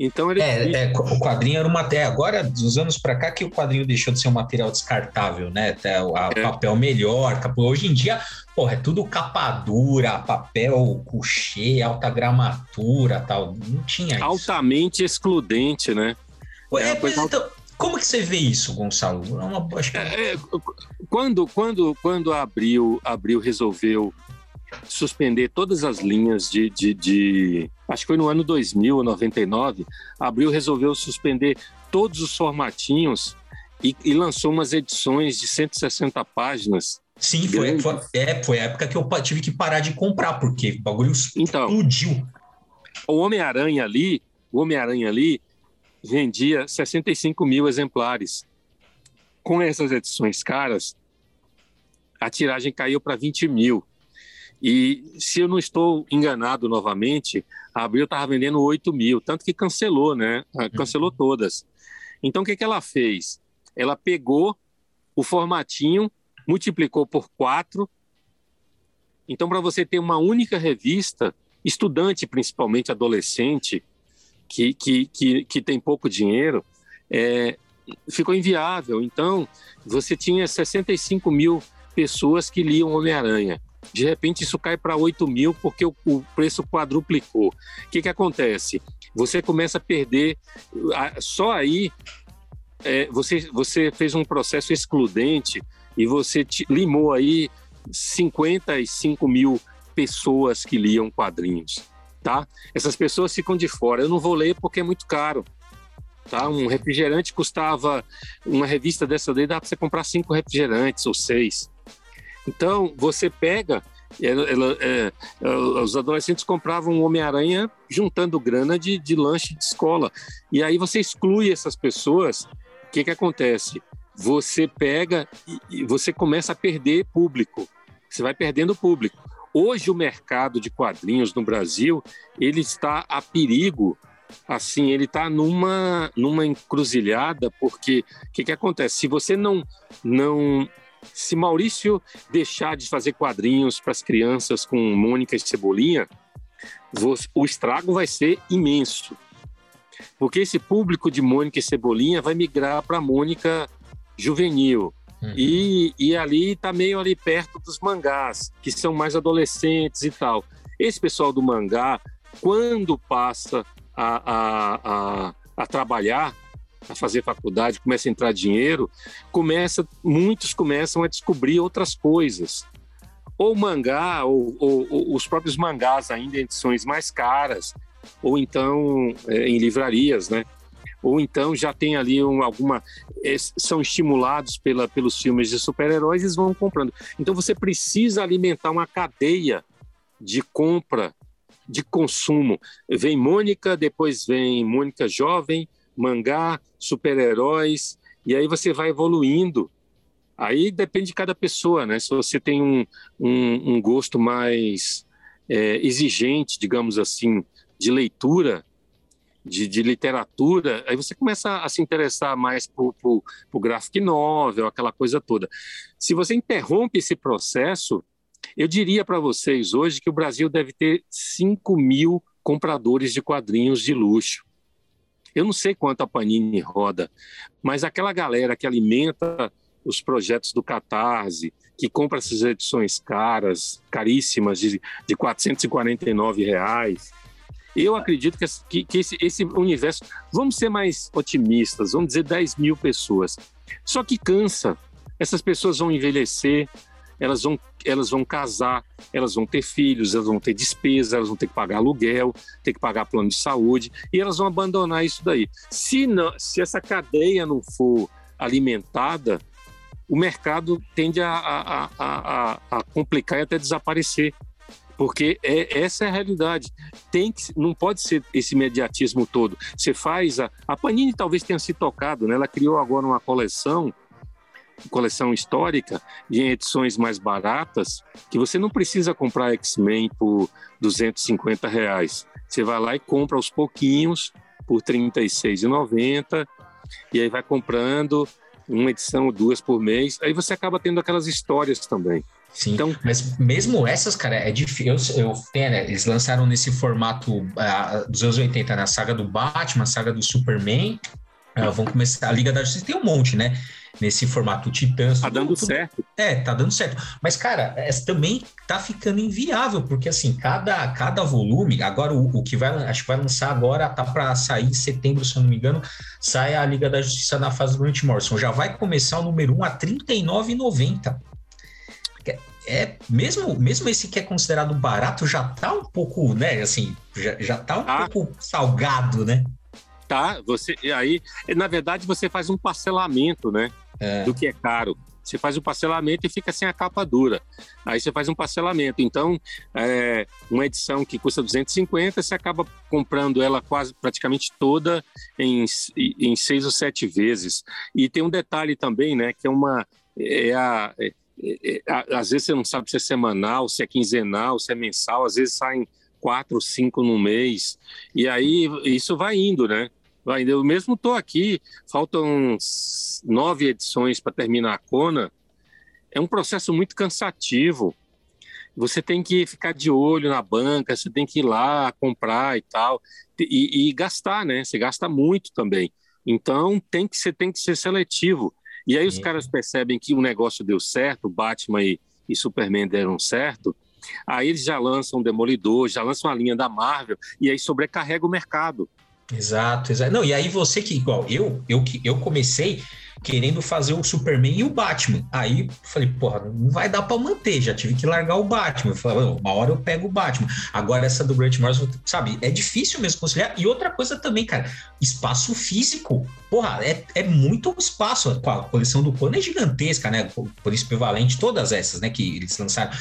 Então ele... é, é, o quadrinho era uma... É, agora, dos anos para cá, que o quadrinho deixou de ser um material descartável, né? Até o é. papel melhor. Hoje em dia, porra, é tudo capa dura, papel couché, alta gramatura, tal. Não tinha isso. Altamente excludente, né? É, é, mas coisa... então, como que você vê isso, Gonçalo? É uma... Acho que... é, é, quando, quando, quando a Abril, a Abril resolveu suspender todas as linhas de, de, de... Acho que foi no ano dois mil, noventa e nove, Abril resolveu suspender todos os formatinhos e, e lançou umas edições de cento e sessenta páginas. Sim, foi, foi, é, foi a época que eu tive que parar de comprar, porque o bagulho então, explodiu. O Homem-Aranha ali, o Homem-Aranha ali vendia sessenta e cinco mil exemplares. Com essas edições caras, a tiragem caiu para vinte mil. E se eu não estou enganado novamente, a Abril estava vendendo oito mil, tanto que cancelou, né? Cancelou todas. Então o que, que ela fez? Ela pegou o formatinho, multiplicou por quatro. Então, para você ter uma única revista, estudante, principalmente adolescente, que, que, que, que tem pouco dinheiro, é, ficou inviável. Então você tinha sessenta e cinco mil pessoas que liam Homem-Aranha. De repente isso cai para oito mil porque o, o preço quadruplicou. O que, que acontece? Você começa a perder, só aí é, você, você fez um processo excludente e você te, limou aí cinquenta e cinco mil pessoas que liam quadrinhos, tá? Essas pessoas ficam de fora. Eu não vou ler porque é muito caro, tá? Um refrigerante custava, uma revista dessa daí dá para você comprar cinco refrigerantes ou seis. Então, você pega... Ela, ela, é, os adolescentes compravam o Homem-Aranha juntando grana de, de lanche de escola. E aí você exclui essas pessoas. O que, que acontece? Você pega e, e você começa a perder público. Você vai perdendo público. Hoje, o mercado de quadrinhos no Brasil, ele está a perigo. Assim, ele está numa, numa encruzilhada, porque o que, que acontece? Se você não... não Se Maurício deixar de fazer quadrinhos para as crianças com Mônica e Cebolinha, o estrago vai ser imenso. Porque esse público de Mônica e Cebolinha vai migrar para a Mônica juvenil. Uhum. E, e ali está meio ali perto dos mangás, que são mais adolescentes e tal. Esse pessoal do mangá, quando passa a, a, a, a trabalhar, a fazer faculdade, começa a entrar dinheiro, começa, muitos começam a descobrir outras coisas. Ou mangá, ou, ou, ou os próprios mangás ainda em edições mais caras, ou então é, em livrarias, né? Ou então já tem ali um, alguma... É, são estimulados pela, pelos filmes de super-heróis e eles vão comprando. Então você precisa alimentar uma cadeia de compra, de consumo. Vem Mônica, depois vem Mônica Jovem, mangá, super-heróis, e aí você vai evoluindo. Aí depende de cada pessoa, né? Se você tem um, um, um gosto mais é, exigente, digamos assim, de leitura, de, de literatura, aí você começa a se interessar mais por, por, por graphic novel, aquela coisa toda. Se você interrompe esse processo, eu diria para vocês hoje que o Brasil deve ter cinco mil compradores de quadrinhos de luxo. Eu não sei quanto a Panini roda, mas aquela galera que alimenta os projetos do Catarse, que compra essas edições caras, caríssimas, de, de quatrocentos e quarenta e nove reais. Eu acredito que, que, que esse, esse universo... Vamos ser mais otimistas, vamos dizer dez mil pessoas. Só que cansa. Essas pessoas vão envelhecer, elas vão, elas vão casar, elas vão ter filhos, elas vão ter despesas, elas vão ter que pagar aluguel, ter que pagar plano de saúde, e elas vão abandonar isso daí. Se, não, se essa cadeia não for alimentada, o mercado tende a, a, a, a, a complicar e até desaparecer, porque é, essa é a realidade. Tem que, não pode ser esse imediatismo todo. Você faz... A, a Panini talvez tenha se tocado, né? Ela criou agora uma coleção, coleção histórica, de edições mais baratas, que você não precisa comprar X-Men por duzentos e cinquenta reais. Você vai lá e compra aos pouquinhos por trinta e seis reais e noventa centavos, e aí vai comprando... uma edição ou duas por mês, aí você acaba tendo aquelas histórias também. Sim, então, mas mesmo essas, cara, é difícil. Eu, eu, é, né, eles lançaram nesse formato uh, dos anos oitenta, na saga do Batman, a saga do Superman, uh, vão começar a Liga da Justiça, tem um monte, né? Nesse formato Titãs. Tá dando tudo, certo. É, tá dando certo. Mas, cara, essa também tá ficando inviável, porque, assim, cada, cada volume, agora o, o que vai, acho que vai lançar agora, tá pra sair em setembro, se eu não me engano, sai a Liga da Justiça na fase do Grant Morrison. Já vai começar o número um a trinta e nove reais e noventa centavos. É, mesmo, mesmo esse que é considerado barato, já tá um pouco, né, assim, já, já tá um ah. pouco salgado, né? Tá, você, aí, na verdade, você faz um parcelamento, né, é. do que é caro. Você faz um parcelamento e fica sem a capa dura. Aí você faz um parcelamento. Então, é, uma edição que custa duzentos e cinquenta, você acaba comprando ela quase, praticamente toda em, em seis ou sete vezes. E tem um detalhe também, né, que é uma... É a, é, é, a, às vezes você não sabe se é semanal, se é quinzenal, se é mensal. Às vezes saem quatro ou cinco no mês. E aí, isso vai indo, né? Eu mesmo estou aqui, faltam nove edições para terminar a Kona. É um processo muito cansativo. Você tem que ficar de olho na banca, você tem que ir lá comprar e tal. E, e gastar, né? Você gasta muito também. Então, tem que, você tem que ser seletivo. E aí os caras percebem que o negócio deu certo, Batman e, e Superman deram certo. Aí eles já lançam o Demolidor, já lançam a linha da Marvel. E aí sobrecarrega o mercado. Exato, exato. Não, e aí você que, igual eu, eu, eu comecei querendo fazer o Superman e o Batman. Aí falei, porra, não vai dar pra manter, já tive que largar o Batman. Eu falei, uma hora eu pego o Batman. Agora essa do Grant Morrison, sabe, é difícil mesmo conciliar. E outra coisa também, cara, espaço físico. Porra, é, é muito espaço. A coleção do Conan é gigantesca, né? Por isso, prevalente, todas essas, né? Que eles lançaram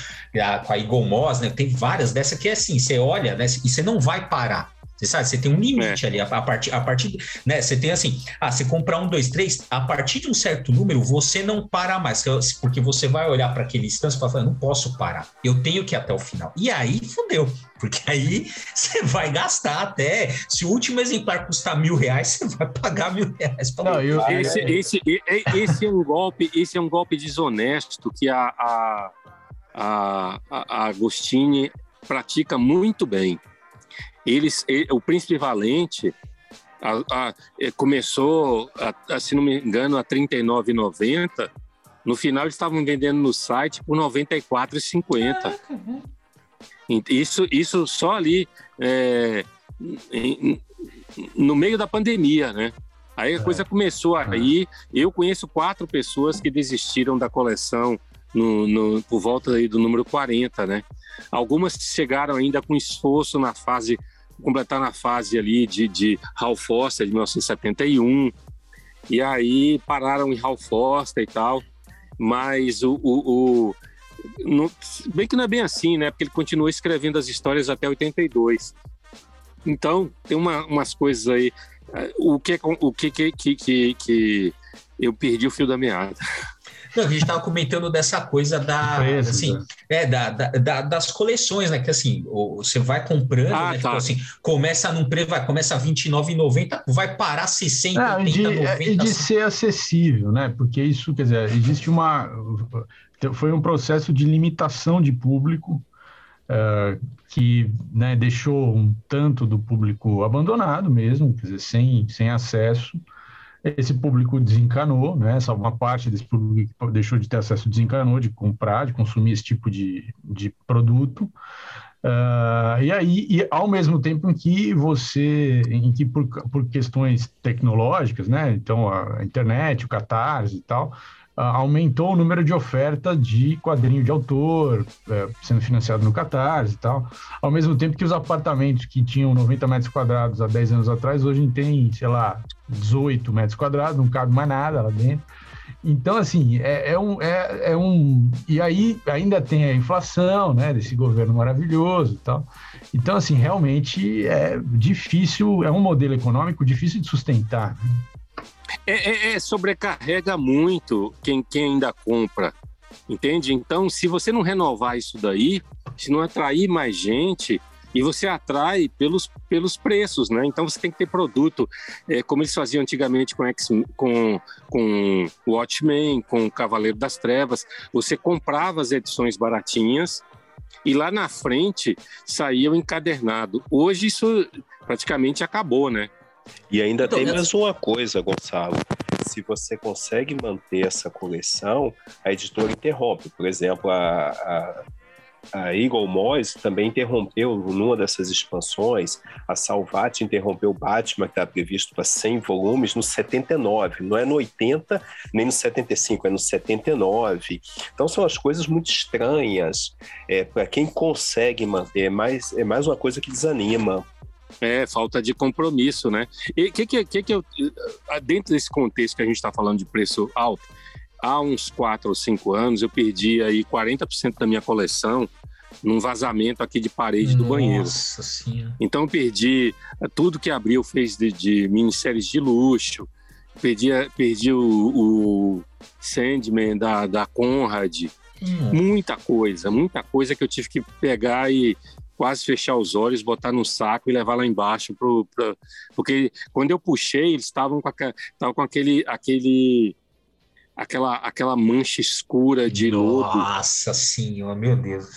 com a Eagle Moss, né? Tem várias dessas que é assim, você olha, né? E você não vai parar. Você sabe, você tem um limite é. ali, a, a partir, a partir, né, você tem assim, ah, você comprar um, dois, três, a partir de um certo número, você não para mais, porque você vai olhar para aquele instante e falar, não posso parar, eu tenho que ir até o final, e aí fudeu, porque aí você vai gastar até, se o último exemplar custar mil reais, você vai pagar mil reais. Pra não, eu, esse, esse, esse é um golpe, esse é um golpe desonesto que a, a, a, a Agostini pratica muito bem. Eles, o Príncipe Valente a, a, começou, a, a, se não me engano, a trinta e nove reais e noventa centavos. No final, eles estavam vendendo no site por noventa e quatro reais e cinquenta centavos. Uhum. Isso, isso só ali, é, em, no meio da pandemia, né? Aí a coisa começou aí. Eu conheço quatro pessoas que desistiram da coleção no, no, por volta aí do número quarenta, né? Algumas chegaram ainda com esforço na fase... completar na fase ali de, de Hal Foster, de mil novecentos e setenta e um, e aí pararam em Hal Foster e tal, mas o... o, o não, bem que não é bem assim, né? Porque ele continuou escrevendo as histórias até oitenta e dois. Então, tem uma, umas coisas aí... O que, o que, que, que, que eu perdi o fio da meada... Não, a gente estava comentando dessa coisa da, Conheço, assim, é, da, da, da, das coleções, né? Que assim, você vai comprando, ah, né? Tá. Tipo, assim, começa num preço, vai, começa a vinte e nove reais e noventa centavos, vai parar sessenta reais, ah, oitenta reais, noventa reais. E de ser acessível, né? Porque isso, quer dizer, existe uma... Foi um processo de limitação de público uh, que, né, deixou um tanto do público abandonado mesmo, quer dizer, sem, sem acesso. Esse público desencanou, né? Essa, uma parte desse público que deixou de ter acesso desencanou de comprar, de consumir esse tipo de, de produto. Uh, e aí, e ao mesmo tempo em que você, em que por, por questões tecnológicas, né? Então a internet, o Catarse e tal, uh, aumentou o número de oferta de quadrinho de autor, uh, sendo financiado no Catarse e tal. Ao mesmo tempo que os apartamentos que tinham noventa metros quadrados há dez anos atrás, hoje tem, sei lá, dezoito metros quadrados, não cabe mais nada lá dentro. Então, assim, é, é, um, é, é um... E aí ainda tem a inflação, né, desse governo maravilhoso e tal. Então, assim, realmente é difícil, é um modelo econômico difícil de sustentar. É, é, é sobrecarrega muito quem, quem ainda compra, entende? Então, se você não renovar isso daí, se não atrair mais gente... E você atrai pelos, pelos preços, né? Então você tem que ter produto, é, como eles faziam antigamente com, X, com, com Watchmen, com Cavaleiro das Trevas. Você comprava as edições baratinhas e lá na frente saía o encadernado. Hoje isso praticamente acabou, né? E ainda então, tem eu... mais uma coisa, Gonçalo. Se você consegue manter essa coleção, a editora interrompe. Por exemplo, a... a... A Eagle Moyes também interrompeu numa dessas expansões, a Salvat interrompeu o Batman, que estava previsto para cem volumes, no setenta e nove, não é no oitenta, nem no setenta e cinco, é no setenta e nove. Então são as coisas muito estranhas, é, para quem consegue manter, é mais, é mais uma coisa que desanima. É, falta de compromisso, né? E que, que, que, que eu, dentro desse contexto que a gente está falando de preço alto, há uns quatro ou cinco anos, eu perdi aí quarenta por cento da minha coleção num vazamento aqui de parede do banheiro. Nossa Senhora. Então eu perdi tudo que a Abril fez de, de minisséries de luxo, perdi, perdi o, o Sandman da, da Conrad, hum. muita coisa, muita coisa que eu tive que pegar e quase fechar os olhos, botar num saco e levar lá embaixo. Pro, pra, porque quando eu puxei, eles estavam com, com aquele... aquele Aquela, aquela mancha escura de lodo. Nossa Senhora, meu Deus.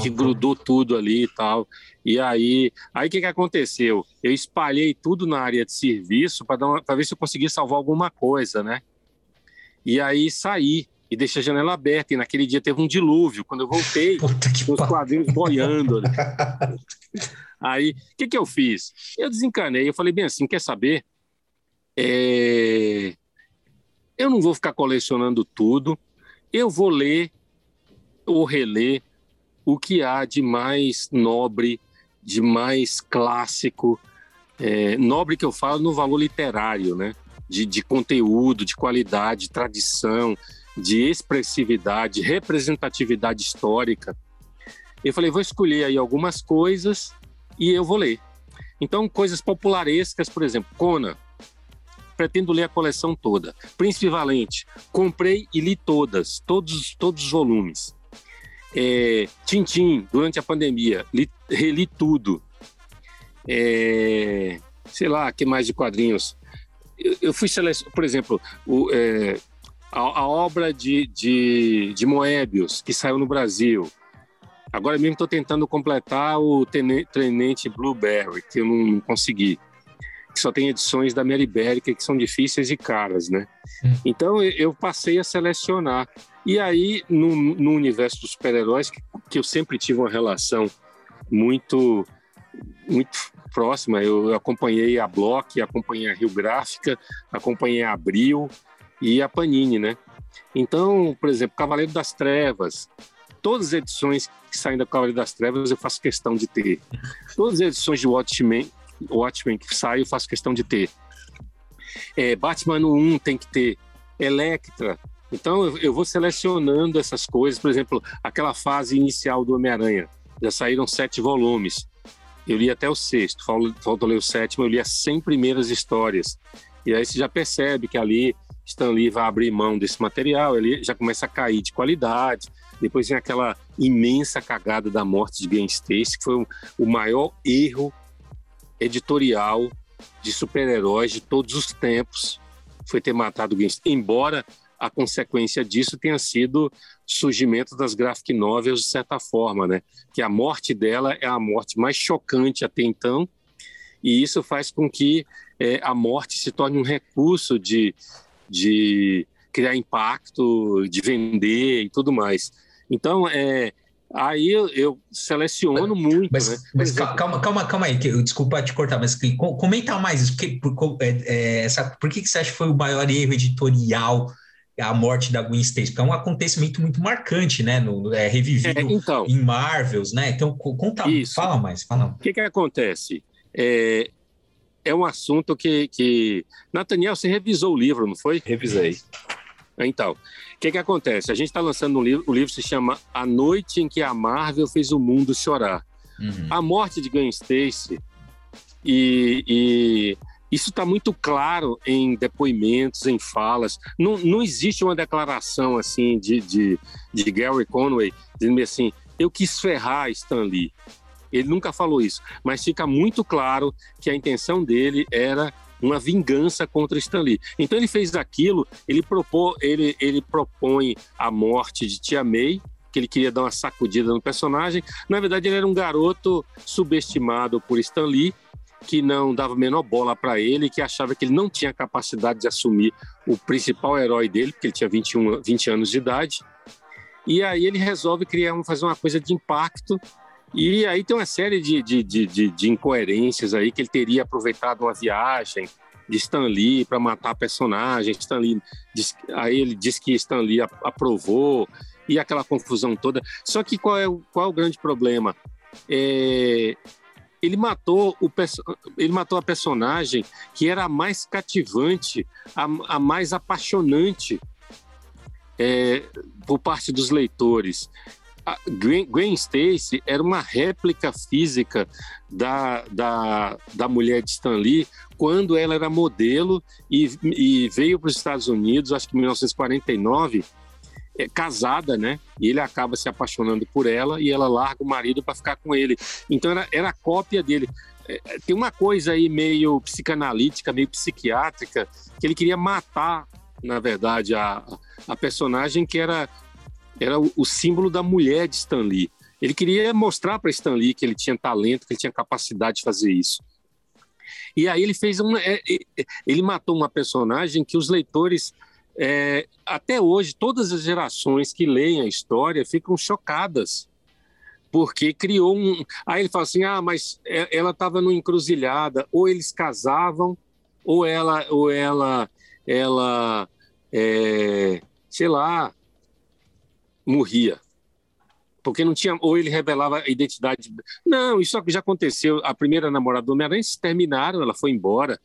Que grudou tudo ali e tal. E aí, aí o que, que aconteceu? Eu espalhei tudo na área de serviço para ver se eu conseguia salvar alguma coisa, né? E aí saí e deixei a janela aberta. E naquele dia teve um dilúvio. Quando eu voltei, os quadrinhos boiando ali. Aí, o que, que eu fiz? Eu desencanei. Eu falei bem assim, quer saber? É... Eu não vou ficar colecionando tudo, eu vou ler ou reler o que há de mais nobre, de mais clássico, é, nobre que eu falo no valor literário, né? De, de conteúdo, de qualidade, de tradição, de expressividade, representatividade histórica. Eu falei, vou escolher aí algumas coisas e eu vou ler. Então, coisas popularescas, por exemplo, Conan. Pretendo ler a coleção toda. Príncipe Valente, comprei e li todas, todos, todos os volumes. É, Tintim, durante a pandemia, li, reli tudo. É, sei lá, que mais de quadrinhos? Eu, eu fui selecionar, por exemplo, o, é, a, a obra de, de, de Moebius, que saiu no Brasil. Agora mesmo estou tentando completar o Tenente, Tenente Blueberry, que eu não, não consegui. Que só tem edições da Mary Berry, que são difíceis e caras, né? Hum. Então eu passei a selecionar. E aí, no, no universo dos super-heróis, que, que eu sempre tive uma relação muito, muito próxima, eu acompanhei a Block, acompanhei a Rio Gráfica, acompanhei a Abril e a Panini, né? Então, por exemplo, Cavaleiro das Trevas... Todas as edições que saem da Cavaleiro das Trevas eu faço questão de ter. Todas as edições de Watchmen... Watchmen que sai, eu faço questão de ter. É, Batman um tem que ter. Electra. Então eu, eu vou selecionando essas coisas. Por exemplo, aquela fase inicial do Homem-Aranha. Já saíram sete volumes. Eu li até o sexto. Falta ler o sétimo. Eu li as cem primeiras histórias. E aí você já percebe que ali Stan Lee vai abrir mão desse material, ele já começa a cair de qualidade. Depois vem aquela imensa cagada da morte de Gwen Stacy, que foi o maior erro editorial de super-heróis de todos os tempos, foi ter matado Gwen Stacy, embora a consequência disso tenha sido o surgimento das graphic novels, de certa forma, né? Que a morte dela é a morte mais chocante até então, e isso faz com que é, a morte se torne um recurso de, de criar impacto, de vender e tudo mais. Então, é, aí eu, eu seleciono mas, muito. Mas, né? mas calma, calma, calma aí, que eu, desculpa te cortar, mas que, comenta mais isso. Porque, por é, essa, por que, que você acha que foi o maior erro editorial? A morte da Gwen Stacy, porque é um acontecimento muito marcante, né? No, é, revivido é, então, em Marvels, né? Então, conta, isso. fala mais. Fala. O que que acontece? É, é um assunto que, que... Nathaniel, você revisou o livro, não foi? Revisei. Então, o que que acontece? A gente está lançando um livro, o livro se chama A Noite em que a Marvel Fez o Mundo Chorar. Uhum. A morte de Gwen Stacy e... e... isso está muito claro em depoimentos, em falas. Não, não existe uma declaração assim de, de, de Gary Conway dizendo assim, eu quis ferrar Stan Lee. Ele nunca falou isso, mas fica muito claro que a intenção dele era uma vingança contra Stan Lee. Então ele fez aquilo, ele, propô, ele, ele propõe a morte de Tia May, que ele queria dar uma sacudida no personagem. Na verdade, ele era um garoto subestimado por Stan Lee, que não dava a menor bola para ele, que achava que ele não tinha capacidade de assumir o principal herói dele, porque ele tinha vinte e um, vinte anos de idade. E aí ele resolve criar, fazer uma coisa de impacto. E aí tem uma série de, de, de, de, de incoerências aí, que ele teria aproveitado uma viagem de Stan Lee para matar a personagem. Stan Lee diz, aí ele diz que Stan Lee aprovou, e aquela confusão toda. Só que qual é o, qual é o grande problema? É... Ele matou, o perso- ele matou a personagem que era a mais cativante, a, a mais apaixonante é, por parte dos leitores. A Gwen, Gwen Stacy era uma réplica física da, da, da mulher de Stan Lee quando ela era modelo e, e veio para os Estados Unidos, acho que em mil novecentos e quarenta e nove, é, casada, né? E ele acaba se apaixonando por ela e ela larga o marido para ficar com ele. Então era, era a cópia dele. É, tem uma coisa aí meio psicanalítica, meio psiquiátrica, que ele queria matar, na verdade, a, a personagem que era, era o, o símbolo da mulher de Stan Lee. Ele queria mostrar para Stan Lee que ele tinha talento, que ele tinha capacidade de fazer isso. E aí ele fez uma, é, é, ele matou uma personagem que os leitores... É, até hoje, todas as gerações que leem a história ficam chocadas, porque criou um... Aí ele fala assim, ah, mas ela estava numa encruzilhada, ou eles casavam, ou ela, ou ela, ela é, sei lá, morria. Porque não tinha... Ou ele revelava a identidade... Não, isso já aconteceu. A primeira namorada do Homem-Aranha, se terminaram, ela foi embora.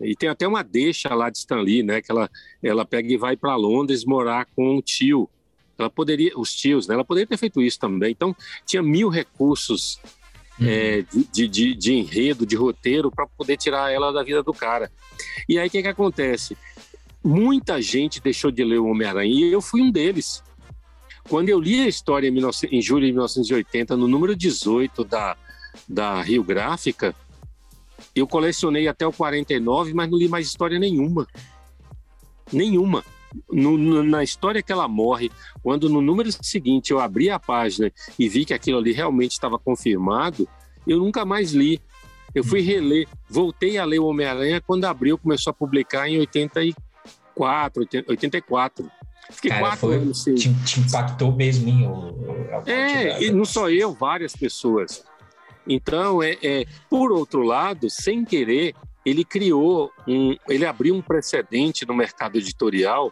E tem até uma deixa lá de Stan Lee, né? Que ela, ela pega e vai para Londres morar com o tio. Ela poderia, os tios, né? Ela poderia ter feito isso também. Então, tinha mil recursos uhum. é, de, de, de enredo, de roteiro, para poder tirar ela da vida do cara. E aí, o que que acontece? Muita gente deixou de ler o Homem-Aranha, e eu fui um deles. Quando eu li a história em, em julho de mil novecentos e oitenta, no número dezoito da, da Rio Gráfica, eu colecionei até o quarenta e nove, mas não li mais história nenhuma. Nenhuma. No, no, na história que ela morre, quando no número seguinte eu abri a página e vi que aquilo ali realmente estava confirmado, eu nunca mais li. Eu fui reler, voltei a ler o Homem-Aranha quando abriu, começou a publicar em oitenta e quatro. Fiquei Cara, quatro foi, anos sem... te, te impactou mesmo, hein? O, é, e não só eu, várias pessoas. Então, é, é, por outro lado, sem querer, ele criou, um, ele abriu um precedente no mercado editorial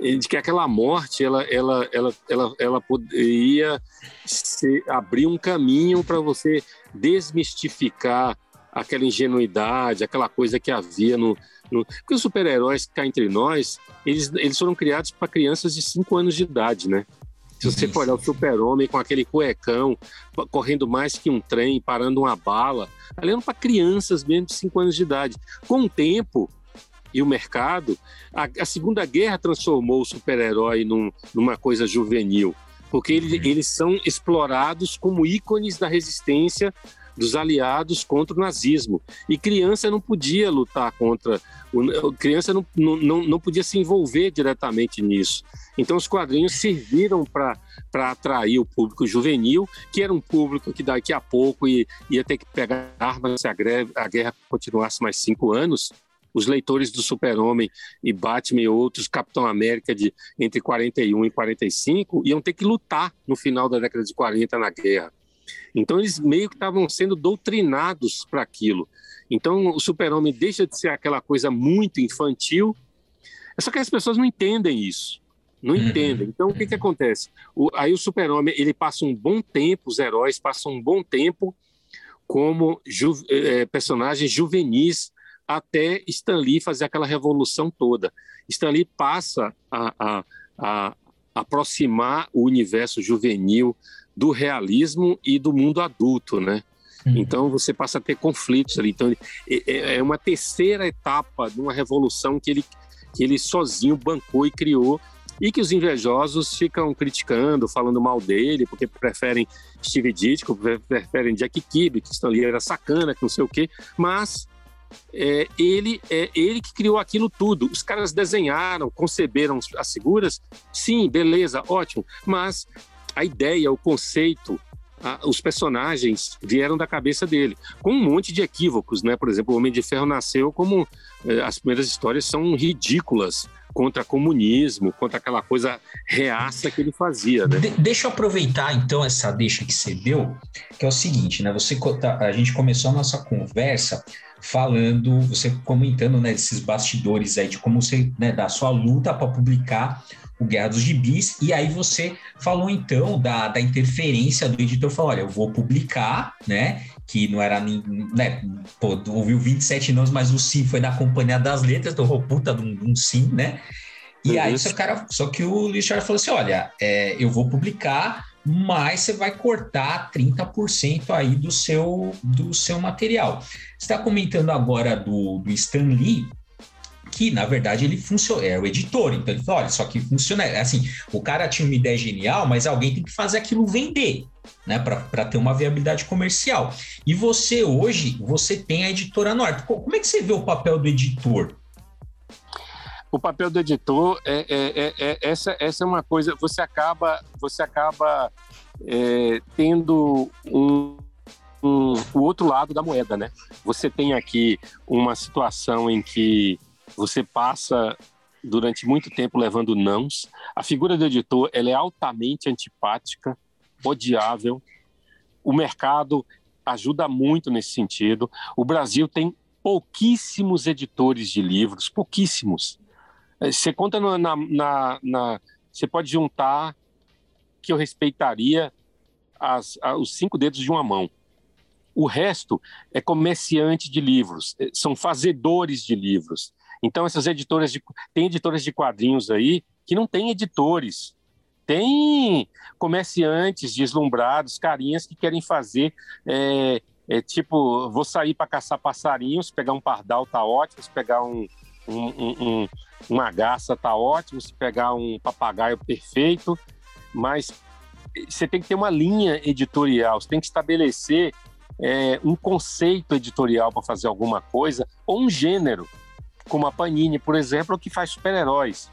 de que aquela morte, ela, ela, ela, ela, ela poderia se, abrir um caminho para você desmistificar aquela ingenuidade, aquela coisa que havia no... no... Porque os super-heróis que cá entre nós, eles, eles foram criados para crianças de cinco anos de idade, né? Se você for olhar o Super-Homem com aquele cuecão, correndo mais que um trem, parando uma bala, olhando para crianças mesmo de cinco anos de idade. Com o tempo, e o mercado. A, a Segunda Guerra transformou o super-herói num, numa coisa juvenil, porque ele, uhum. eles são explorados como ícones da resistência dos aliados contra o nazismo. E criança não podia lutar contra... O, criança não, não, não podia se envolver diretamente nisso. Então os quadrinhos serviram para atrair o público juvenil, que era um público que daqui a pouco ia, ia ter que pegar armas se a, greve, a guerra continuasse mais cinco anos. Os leitores do Super-Homem e Batman e outros, Capitão América, de entre quarenta e um e quarenta e cinco, iam ter que lutar no final da década de quarenta na guerra. Então eles meio que estavam sendo doutrinados para aquilo. Então o Super-Homem deixa de ser aquela coisa muito infantil, só que as pessoas não entendem isso, não entendem. Então o que, que acontece? O, aí o Super-Homem ele passa um bom tempo, os heróis passam um bom tempo como ju, é, personagens juvenis, até Stan Lee fazer aquela revolução toda. Stan Lee passa a, a, a aproximar o universo juvenil do realismo e do mundo adulto, né? Uhum. Então você passa a ter conflitos ali. Então é uma terceira etapa de uma revolução que ele, que ele sozinho bancou e criou, e que os invejosos ficam criticando, falando mal dele, porque preferem Steve Ditko, preferem Jack Kirby, que Stan Lee era sacana, que não sei o quê, mas é, ele, é ele que criou aquilo tudo. Os caras desenharam, conceberam as figuras, sim, beleza, ótimo, mas a ideia, o conceito, a, os personagens vieram da cabeça dele, com um monte de equívocos, né? Por exemplo, o Homem de Ferro nasceu como... Eh, as primeiras histórias são ridículas, contra comunismo, contra aquela coisa reaça que ele fazia, né? De- deixa eu aproveitar, então, essa deixa que você deu, que é o seguinte, né? Você, a gente começou a nossa conversa falando, você comentando, né, desses bastidores aí, de como você, né, da sua luta para publicar o Guerra dos Gibis, e aí você falou então da, da interferência do editor, falou, olha, eu vou publicar, né, que não era, né, pô, ouviu vinte e sete nomes, mas o sim foi da Companhia das Letras, do oh, puta de um, um sim, né, e é aí o cara, só que o Luiz Schwartz falou assim, olha, é, eu vou publicar, mas você vai cortar trinta por cento aí do seu, do seu material. Você está comentando agora do, do Stan Lee, que, na verdade, ele funciona, é o editor, então ele fala, olha, só que funciona, assim, o cara tinha uma ideia genial, mas alguém tem que fazer aquilo vender, né, para ter uma viabilidade comercial. E você, hoje, você tem a Editora Noir. Como é que você vê o papel do editor? O papel do editor, é, é, é, é essa, essa é uma coisa, você acaba, você acaba é, tendo um... um o outro lado da moeda, né? Você tem aqui uma situação em que você passa durante muito tempo levando nãos. A figura do editor, ela é altamente antipática, odiável. O mercado ajuda muito nesse sentido. O Brasil tem pouquíssimos editores de livros, pouquíssimos. Você conta na, na, na, na você pode juntar que eu respeitaria as, a, os cinco dedos de uma mão. O resto é comerciante de livros, são fazedores de livros. Então, essas editoras, de, tem editoras de quadrinhos aí que não tem editores, tem comerciantes deslumbrados, carinhas que querem fazer, é, é, tipo, vou sair para caçar passarinhos, pegar um pardal tá ótimo, se pegar um, um, um, um, uma agaça tá ótimo, se pegar um papagaio perfeito, mas você tem que ter uma linha editorial, você tem que estabelecer é, um conceito editorial para fazer alguma coisa, ou um gênero, como a Panini, por exemplo, que faz super-heróis,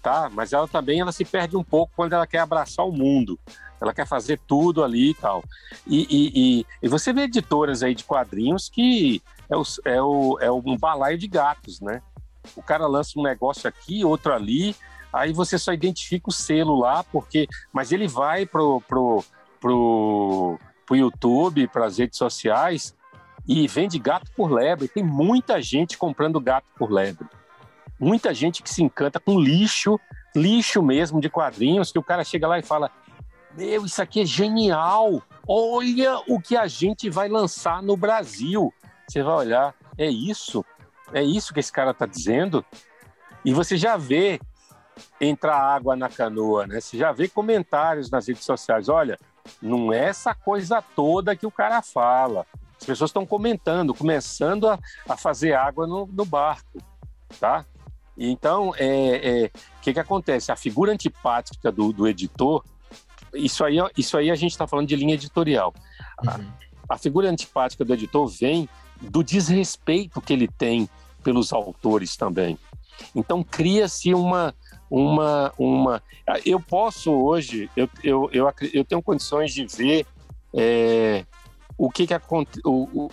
tá? Mas ela também ela se perde um pouco quando ela quer abraçar o mundo, ela quer fazer tudo ali e tal. E, e, e, e você vê editoras aí de quadrinhos que é, o, é, o, é um balaio de gatos, né? O cara lança um negócio aqui, outro ali, aí você só identifica o selo lá, porque... mas ele vai pro, pro, pro, pro YouTube, para as redes sociais... e vende gato por lebre. Tem muita gente comprando gato por lebre. Muita gente que se encanta com lixo, lixo mesmo de quadrinhos, que o cara chega lá e fala, meu, isso aqui é genial, olha o que a gente vai lançar no Brasil. Você vai olhar, é isso? É isso que esse cara está dizendo? E você já vê entrar água na canoa, né? Você já vê comentários nas redes sociais, olha, não é essa coisa toda que o cara fala. As pessoas estão comentando, começando a, a fazer água no, no barco. tá? Então, é, é, que que acontece? A figura antipática do, do editor, isso aí, isso aí a gente está falando de linha editorial. Uhum. A, a figura antipática do editor vem do desrespeito que ele tem pelos autores também. Então, cria-se uma... uma, uma... Eu posso hoje, eu, eu, eu, eu tenho condições de ver é, o que que aconte... o, o,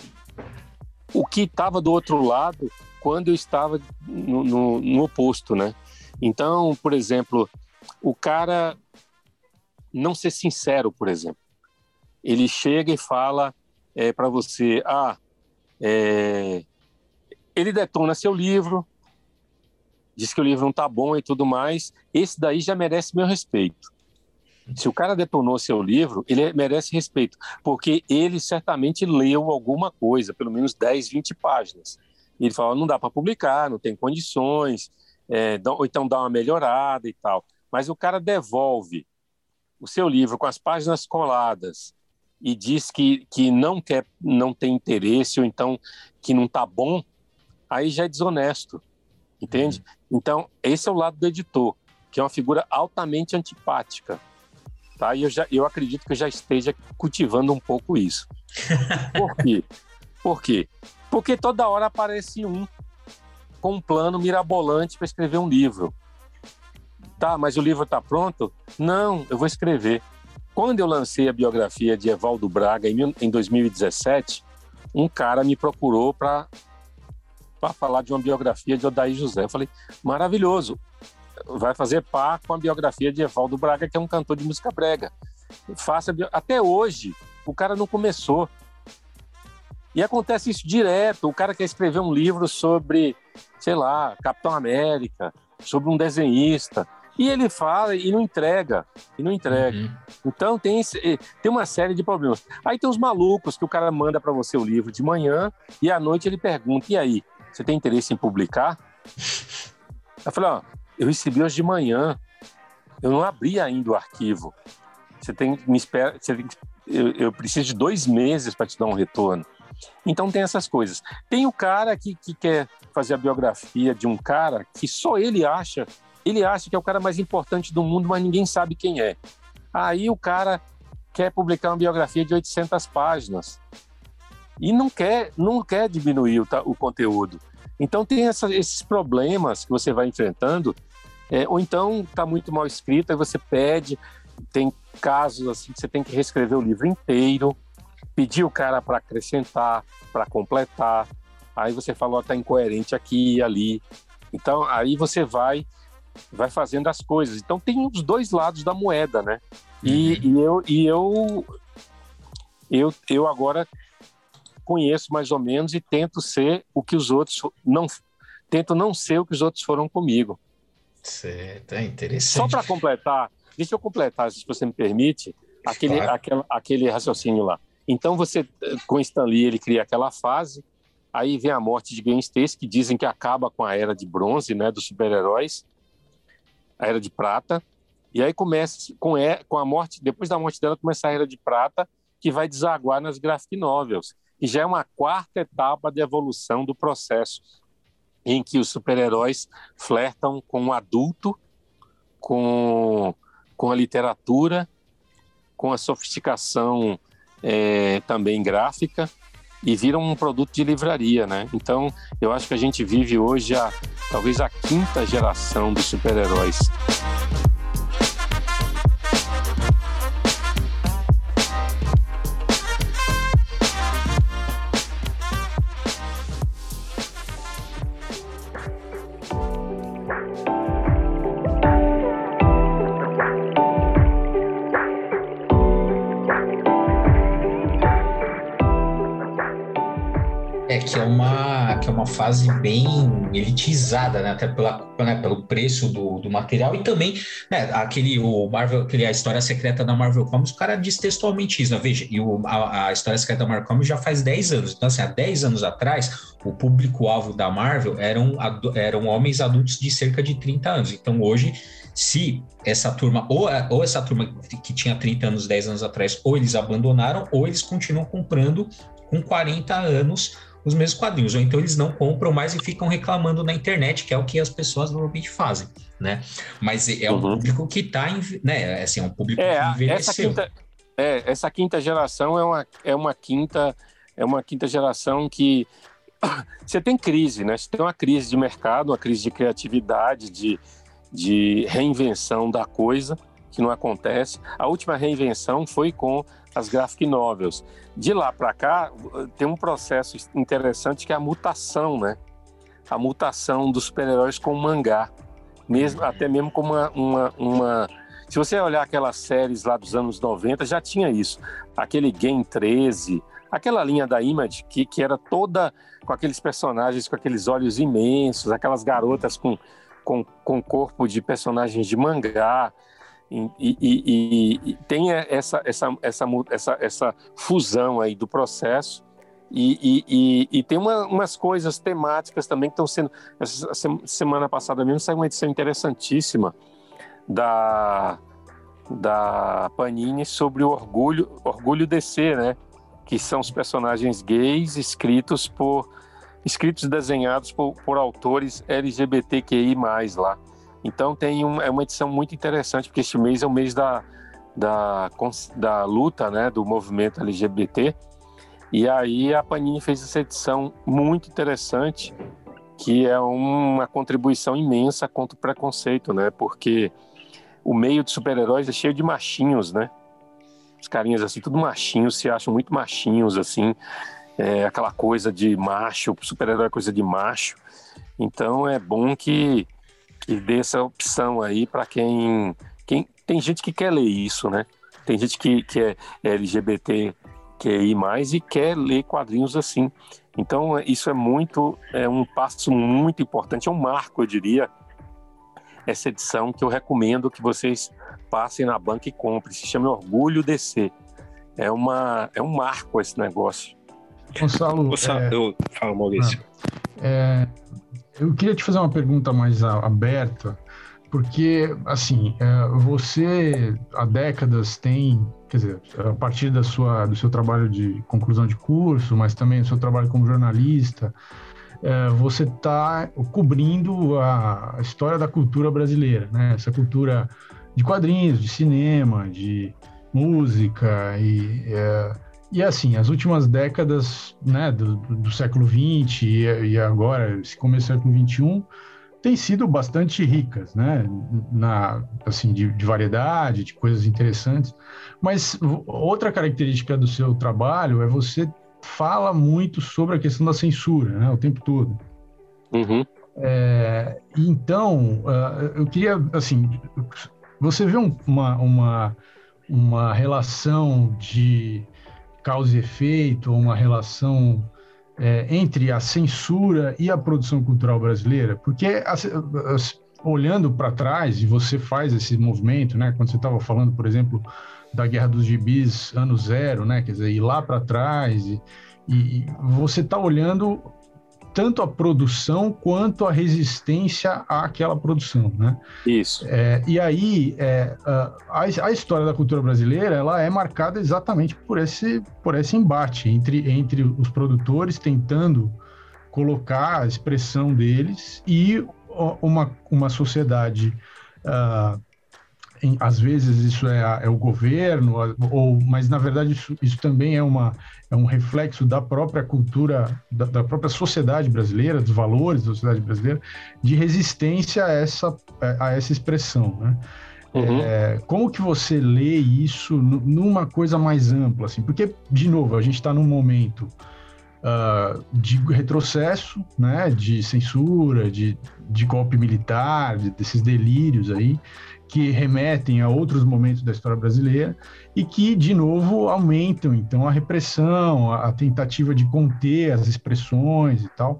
o que estava do outro lado quando eu estava no, no, no oposto, né? Então, por exemplo, o cara não ser sincero, por exemplo. Ele chega e fala é, para você, ah, é... ele detona seu livro, diz que o livro não tá bom e tudo mais, esse daí já merece meu respeito. Se o cara detonou seu livro, ele merece respeito, porque ele certamente leu alguma coisa, pelo menos dez, vinte páginas. E ele fala, não dá para publicar, não tem condições, é, ou então dá uma melhorada e tal. Mas o cara devolve o seu livro com as páginas coladas e diz que, que não quer, não tem interesse, ou então que não tá bom, aí já é desonesto. Entende? Uhum. Então, esse é o lado do editor, que é uma figura altamente antipática. Tá? E eu, já, eu acredito que eu já esteja cultivando um pouco isso. Por quê? Por quê? Porque toda hora aparece um com um plano mirabolante para escrever um livro. Tá, mas o livro está pronto? Não, eu vou escrever. Quando eu lancei a biografia de Evaldo Braga em, em dois mil e dezessete, um cara me procurou para... para falar de uma biografia de Odair José. Eu falei, maravilhoso, vai fazer par com a biografia de Evaldo Braga, que é um cantor de música brega. Faça bio... Até hoje, o cara não começou. E acontece isso direto, o cara quer escrever um livro sobre, sei lá, Capitão América, sobre um desenhista, e ele fala e não entrega, e não entrega. Uhum. Então tem, tem uma série de problemas. Aí tem os malucos que o cara manda para você o livro de manhã, e à noite ele pergunta, e aí? Você tem interesse em publicar? Eu falei, ó, eu recebi hoje de manhã, eu não abri ainda o arquivo. Você tem que me esperar, você tem que, eu, eu preciso de dois meses para te dar um retorno. Então tem essas coisas. Tem o cara que, que quer fazer a biografia de um cara que só ele acha, ele acha que é o cara mais importante do mundo, mas ninguém sabe quem é. Aí o cara quer publicar uma biografia de oitocentas páginas. E não quer, não quer diminuir o, o conteúdo. Então tem essa, esses problemas que você vai enfrentando, é, ou então está muito mal escrito, aí você pede, tem casos assim que você tem que reescrever o livro inteiro, pedir o cara para acrescentar, para completar, aí você fala, está incoerente aqui e ali. Então aí você vai, vai fazendo as coisas. Então tem os dois lados da moeda, né? E, uhum. e, eu, e eu, eu, eu agora... conheço mais ou menos e tento ser o que os outros não tento não ser o que os outros foram comigo. Certo, é interessante. Só para completar, deixa eu completar, se você me permite, aquele, claro. aquele, aquele raciocínio lá. Então você, com Stan Lee, ele cria aquela fase, aí vem a morte de Gwen Stacy, que dizem que acaba com a era de bronze, né, dos super-heróis, a era de prata, e aí começa com, é, com a morte, depois da morte dela começa a era de prata, que vai desaguar nas graphic novels. E já é uma quarta etapa de evolução do processo, em que os super-heróis flertam com o adulto, com, com a literatura, com a sofisticação é, também gráfica, e viram um produto de livraria, né? Então, eu acho que a gente vive hoje a, talvez a quinta geração dos super-heróis. Fase bem elitizada, né? Até pela, né, pelo preço do, do material e também, né, aquele, o Marvel, aquele, a história secreta da Marvel Comics, o cara diz textualmente isso, né? Veja, e o, a, a história secreta da Marvel Comics já faz dez anos, então assim, há dez anos atrás, o público-alvo da Marvel eram, eram homens adultos de cerca de trinta anos, então hoje, se essa turma, ou, ou essa turma que tinha trinta anos, dez anos atrás, ou eles abandonaram, ou eles continuam comprando com quarenta anos os mesmos quadrinhos, ou então eles não compram mais e ficam reclamando na internet, que é o que as pessoas normalmente fazem, né? Mas é um uhum. público que está, né? Assim, é um público é, que envelheceu. Essa quinta, é, essa quinta geração é uma, é uma quinta, é uma quinta geração que você tem crise, né? Você tem uma crise de mercado, uma crise de criatividade, de, de reinvenção da coisa, que não acontece. A última reinvenção foi com as graphic novels. De lá para cá, tem um processo interessante que é a mutação, né? A mutação dos super-heróis com o mangá. Mesmo, até mesmo com uma, uma, uma... Se você olhar aquelas séries lá dos anos noventa, já tinha isso. Aquele Game treze, aquela linha da Image, que, que era toda com aqueles personagens, com aqueles olhos imensos, aquelas garotas com, com, com corpo de personagens de mangá. E, e, e, e tem essa, essa, essa, essa, essa fusão aí do processo e, e, e, e tem uma, umas coisas temáticas também que estão sendo... Essa semana passada mesmo saiu uma edição interessantíssima da, da Panini sobre o orgulho, orgulho D C, né? Que são os personagens gays escritos por... escritos e desenhados por, por autores L G B T Q I mais, lá. Então tem um, é uma edição muito interessante, porque este mês é o mês da, da, da luta, né, do movimento L G B T. E aí a Panini fez essa edição muito interessante, que é uma contribuição imensa contra o preconceito, né? Porque o meio de super-heróis é cheio de machinhos, né? Os carinhas assim, tudo machinhos, se acham muito machinhos, assim. É aquela coisa de macho, super-herói é coisa de macho. Então é bom que... E dê essa opção aí para quem, quem... Tem gente que quer ler isso, né? Tem gente que, que é L G B T Q I mais, e quer ler quadrinhos assim. Então, isso é muito... É um passo muito importante. É um marco, eu diria, essa edição que eu recomendo que vocês passem na banca e comprem. Se chama Orgulho D C. É, uma, é um marco esse negócio. Gonçalo... É... Eu... Fala, Maurício. Não. É... Eu queria te fazer uma pergunta mais aberta, porque, assim, você há décadas tem, quer dizer, a partir da sua, do seu trabalho de conclusão de curso, mas também do seu trabalho como jornalista, você está cobrindo a história da cultura brasileira, né? Essa cultura de quadrinhos, de cinema, de música e... É... E assim, as últimas décadas, né, do, do século vinte e, e agora, esse começo do século vinte e um, têm sido bastante ricas, né, na, assim, de, de variedade, de coisas interessantes. Mas outra característica do seu trabalho é você fala muito sobre a questão da censura, né, o tempo todo. Uhum. É, então, eu queria, assim, você vê uma, uma, uma relação de... causa e efeito, uma relação é, entre a censura e a produção cultural brasileira? Porque, as, as, olhando para trás, e você faz esse movimento, né, quando você estava falando, por exemplo, da Guerra dos Gibis, ano zero, né, quer dizer, ir lá para trás, e, e você está olhando tanto a produção quanto a resistência àquela produção, né? Isso. É, e aí, é, a, a história da cultura brasileira, ela é marcada exatamente por esse, por esse embate entre, entre os produtores tentando colocar a expressão deles e uma, uma sociedade... Uh, em, às vezes isso é, a, é o governo, a, ou, mas na verdade isso, isso também é, uma, é um reflexo da própria cultura, da, da própria sociedade brasileira, dos valores da sociedade brasileira, de resistência a essa, a essa expressão, né? Uhum. É, como que você lê isso numa coisa mais ampla, assim? Porque, de novo, a gente está num momento uh, de retrocesso, né? De censura, de, de golpe militar, de, desses delírios aí, que remetem a outros momentos da história brasileira e que, de novo, aumentam, então, a repressão, a tentativa de conter as expressões e tal.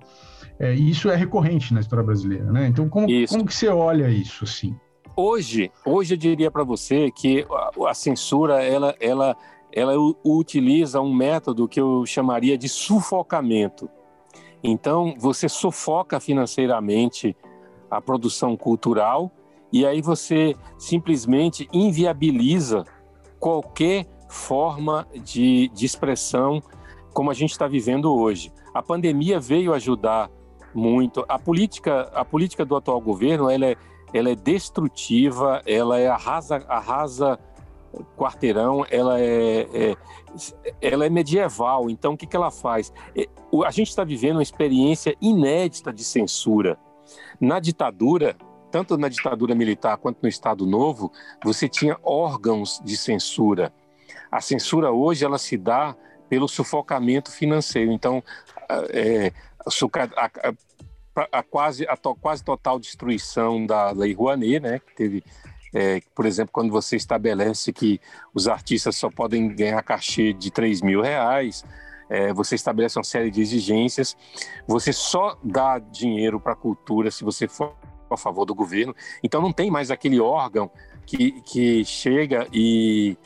É, e isso é recorrente na história brasileira, né? Então, como, como que você olha isso, assim? Hoje, hoje eu diria para você que a, a censura, ela, ela, ela utiliza um método que eu chamaria de sufocamento. Então, você sufoca financeiramente a produção cultural. E aí você simplesmente inviabiliza qualquer forma de, de expressão como a gente está vivendo hoje. A pandemia veio ajudar muito. A política, a política do atual governo, ela é, ela é destrutiva, ela é arrasa, arrasa quarteirão, ela é, é, ela é medieval. Então, o que, que ela faz? A gente está vivendo uma experiência inédita de censura. Na ditadura, tanto na ditadura militar quanto no Estado Novo, você tinha órgãos de censura. A censura hoje ela se dá pelo sufocamento financeiro. Então, é, a, a, a, quase, a to, quase total destruição da Lei Rouanet, né, que teve... É, por exemplo, quando você estabelece que os artistas só podem ganhar cachê de três mil reais, é, você estabelece uma série de exigências, você só dá dinheiro para a cultura se você for a favor do governo. Então não tem mais aquele órgão que, que chega e,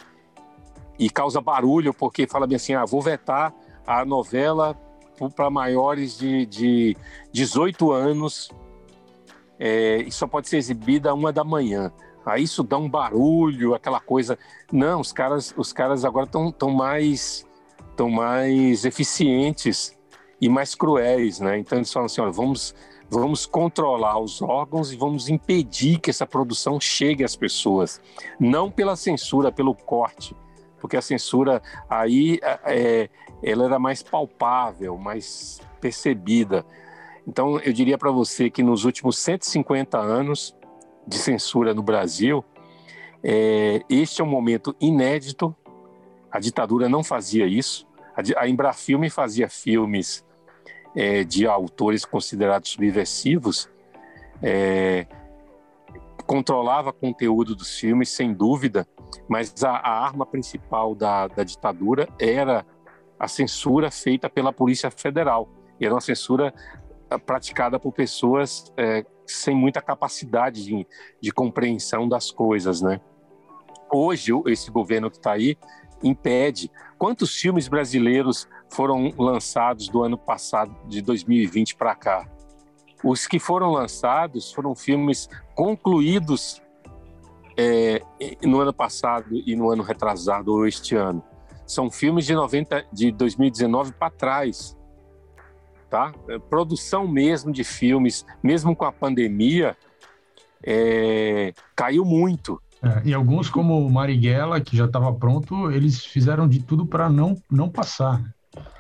e causa barulho, porque fala bem assim, ah, vou vetar a novela para maiores de, de dezoito anos é, e só pode ser exibida a uma da manhã. Aí isso dá um barulho, aquela coisa... Não, os caras, os caras agora estão tão mais, tão mais eficientes e mais cruéis, né? Então eles falam assim, olha, vamos, vamos controlar os órgãos e vamos impedir que essa produção chegue às pessoas. Não pela censura, pelo corte, porque a censura aí é, ela era mais palpável, mais percebida. Então eu diria para você que nos últimos cento e cinquenta anos... de censura no Brasil, é, este é um momento inédito. A ditadura não fazia isso. A, a Embrafilme fazia filmes é, de autores considerados subversivos, é, controlava conteúdo dos filmes, sem dúvida, mas a, a arma principal da, da ditadura era a censura feita pela Polícia Federal. Era uma censura praticada por pessoas é, sem muita capacidade de, de compreensão das coisas, né? Hoje, esse governo que está aí impede. Quantos filmes brasileiros foram lançados do ano passado, de dois mil e vinte para cá? Os que foram lançados foram filmes concluídos é, no ano passado e no ano retrasado, ou este ano. São filmes de, noventa, de dois mil e dezenove para trás. Tá? Produção mesmo de filmes, mesmo com a pandemia, é... caiu muito. É, e alguns, como Marighella, que já estava pronto, eles fizeram de tudo para não, não passar.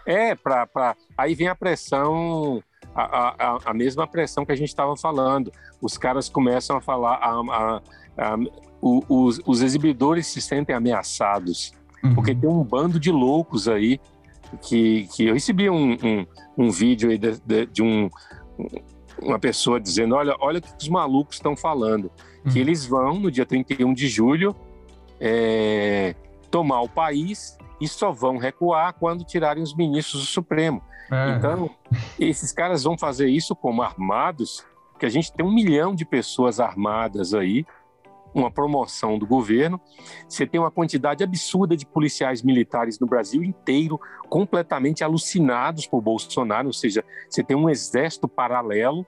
É, pra, pra... aí vem a pressão, a, a, a mesma pressão que a gente estava falando. Os caras começam a falar, a, a, a, os, os exibidores se sentem ameaçados, uhum. Porque tem um bando de loucos aí. Que, que eu recebi um, um, um vídeo aí de, de, de um, uma pessoa dizendo, olha, olha o que os malucos estão falando, uhum. Que eles vão no dia trinta e um de julho é, tomar o país e só vão recuar quando tirarem os ministros do Supremo. É. Então, esses caras vão fazer isso como armados, porque a gente tem um milhão de pessoas armadas aí, uma promoção do governo, você tem uma quantidade absurda de policiais militares no Brasil inteiro, completamente alucinados por Bolsonaro, ou seja, você tem um exército paralelo,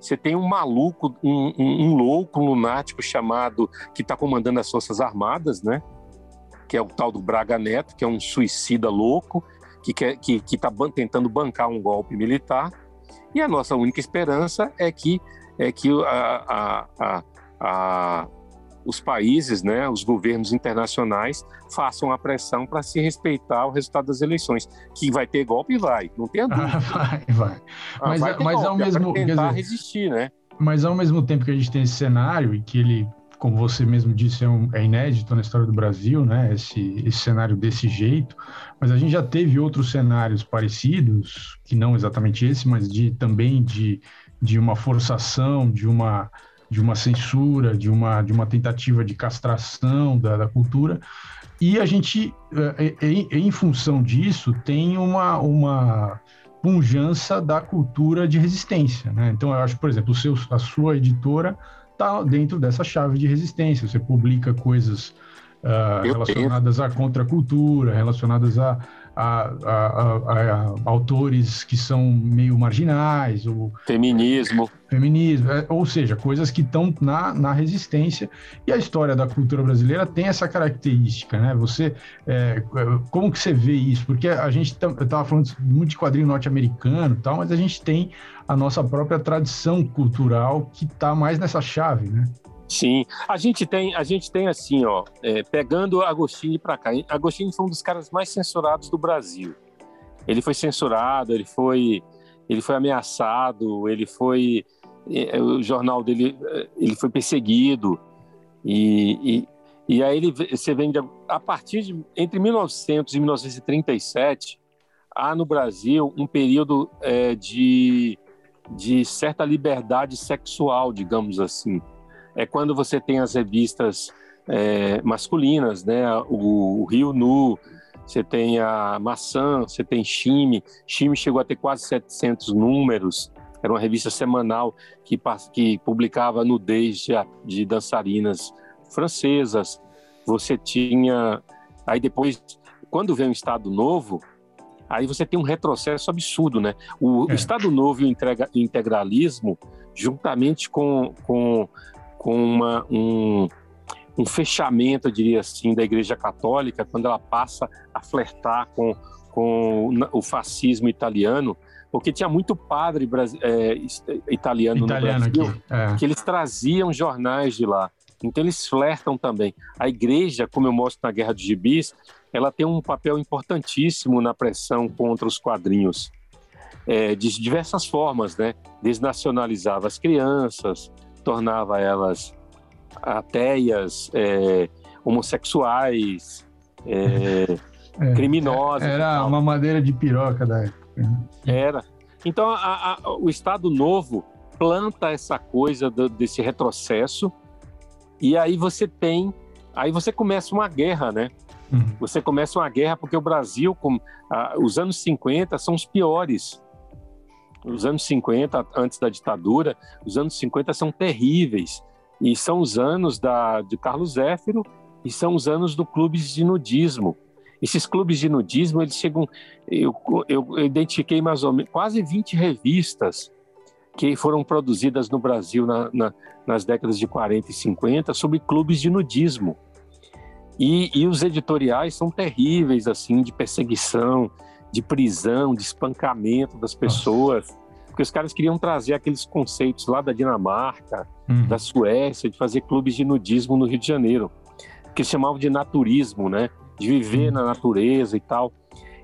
você tem um maluco, um, um, um louco, um lunático chamado, que está comandando as Forças Armadas, né? Que é o tal do Braga Neto, que é um suicida louco, que quer, que, que tá ban- tentando bancar um golpe militar, e a nossa única esperança é que, é que a, a, a, a os países, né, os governos internacionais façam a pressão para se respeitar o resultado das eleições, que vai ter golpe, vai, não tem dúvida. Ah, vai, vai. Ah, mas vai ter mas golpe, ao mesmo, é tentar dizer, resistir, né? Mas ao mesmo tempo que a gente tem esse cenário e que ele, como você mesmo disse, é, um, é inédito na história do Brasil, né? Esse, esse cenário desse jeito, mas a gente já teve outros cenários parecidos, que não exatamente esse, mas de também de, de uma forçação, de uma de uma censura, de uma, de uma tentativa de castração da, da cultura, e a gente, em, em função disso, tem uma, uma punjança da cultura de resistência, né? Então, eu acho, por exemplo, o seu, a sua editora está dentro dessa chave de resistência, você publica coisas uh, relacionadas à contracultura, relacionadas a, a, a, a, a autores que são meio marginais. Ou, feminismo. Feminismo, ou seja, coisas que estão na, na resistência. E a história da cultura brasileira tem essa característica, né? Você, é, como que você vê isso? Porque a gente tá, eu estava falando muito de quadrinho norte-americano e tal, mas a gente tem a nossa própria tradição cultural que está mais nessa chave, né? Sim, a gente tem, a gente tem assim, ó, é, pegando Agostinho para cá. Agostinho foi um dos caras mais censurados do Brasil. Ele foi censurado, ele foi, ele foi ameaçado, ele foi, é, o jornal dele, ele foi perseguido. E, e, e aí ele, você vem de, a partir de entre mil e novecentos e mil novecentos e trinta e sete, há no Brasil um período é, de, de certa liberdade sexual, digamos assim. É quando você tem as revistas é, masculinas, né? O, o Rio Nu, você tem a Maçã, você tem Chime. Chime chegou a ter quase setecentos números. Era uma revista semanal que, que publicava nudez de, de dançarinas francesas. Você tinha... Aí depois, quando vem o Estado Novo, aí você tem um retrocesso absurdo, né? O, é. o Estado Novo e o integra, integralismo, juntamente com... com com uma, um, um fechamento, eu diria assim, da Igreja Católica, quando ela passa a flertar com, com o fascismo italiano, porque tinha muito padre é, italiano, italiano no Brasil, é. que eles traziam jornais de lá, então eles flertam também. A Igreja, como eu mostro na Guerra dos Gibis, ela tem um papel importantíssimo na pressão contra os quadrinhos, é, de diversas formas, né? Desnacionalizava as crianças, tornava elas ateias, é, homossexuais, é, é, criminosas. Era uma madeira de piroca da época. Era. Então, a, a, o Estado Novo planta essa coisa do, desse retrocesso, e aí você tem... Aí você começa uma guerra, né? Uhum. Você começa uma guerra porque o Brasil, com, a, os anos cinquenta são os piores. Os anos cinquenta, antes da ditadura, os anos cinquenta são terríveis. E são os anos da, de Carlos Zéfiro e são os anos do clubes de nudismo. Esses clubes de nudismo, eles chegam... Eu, eu, eu identifiquei mais ou menos quase vinte revistas que foram produzidas no Brasil na, na, nas décadas de quarenta e cinquenta sobre clubes de nudismo. E, e os editoriais são terríveis, assim, de perseguição, de prisão, de espancamento das pessoas. Nossa. Porque os caras queriam trazer aqueles conceitos lá da Dinamarca, uhum. da Suécia, de fazer clubes de nudismo no Rio de Janeiro, que eles chamavam de naturismo, né? De viver uhum. na natureza e tal.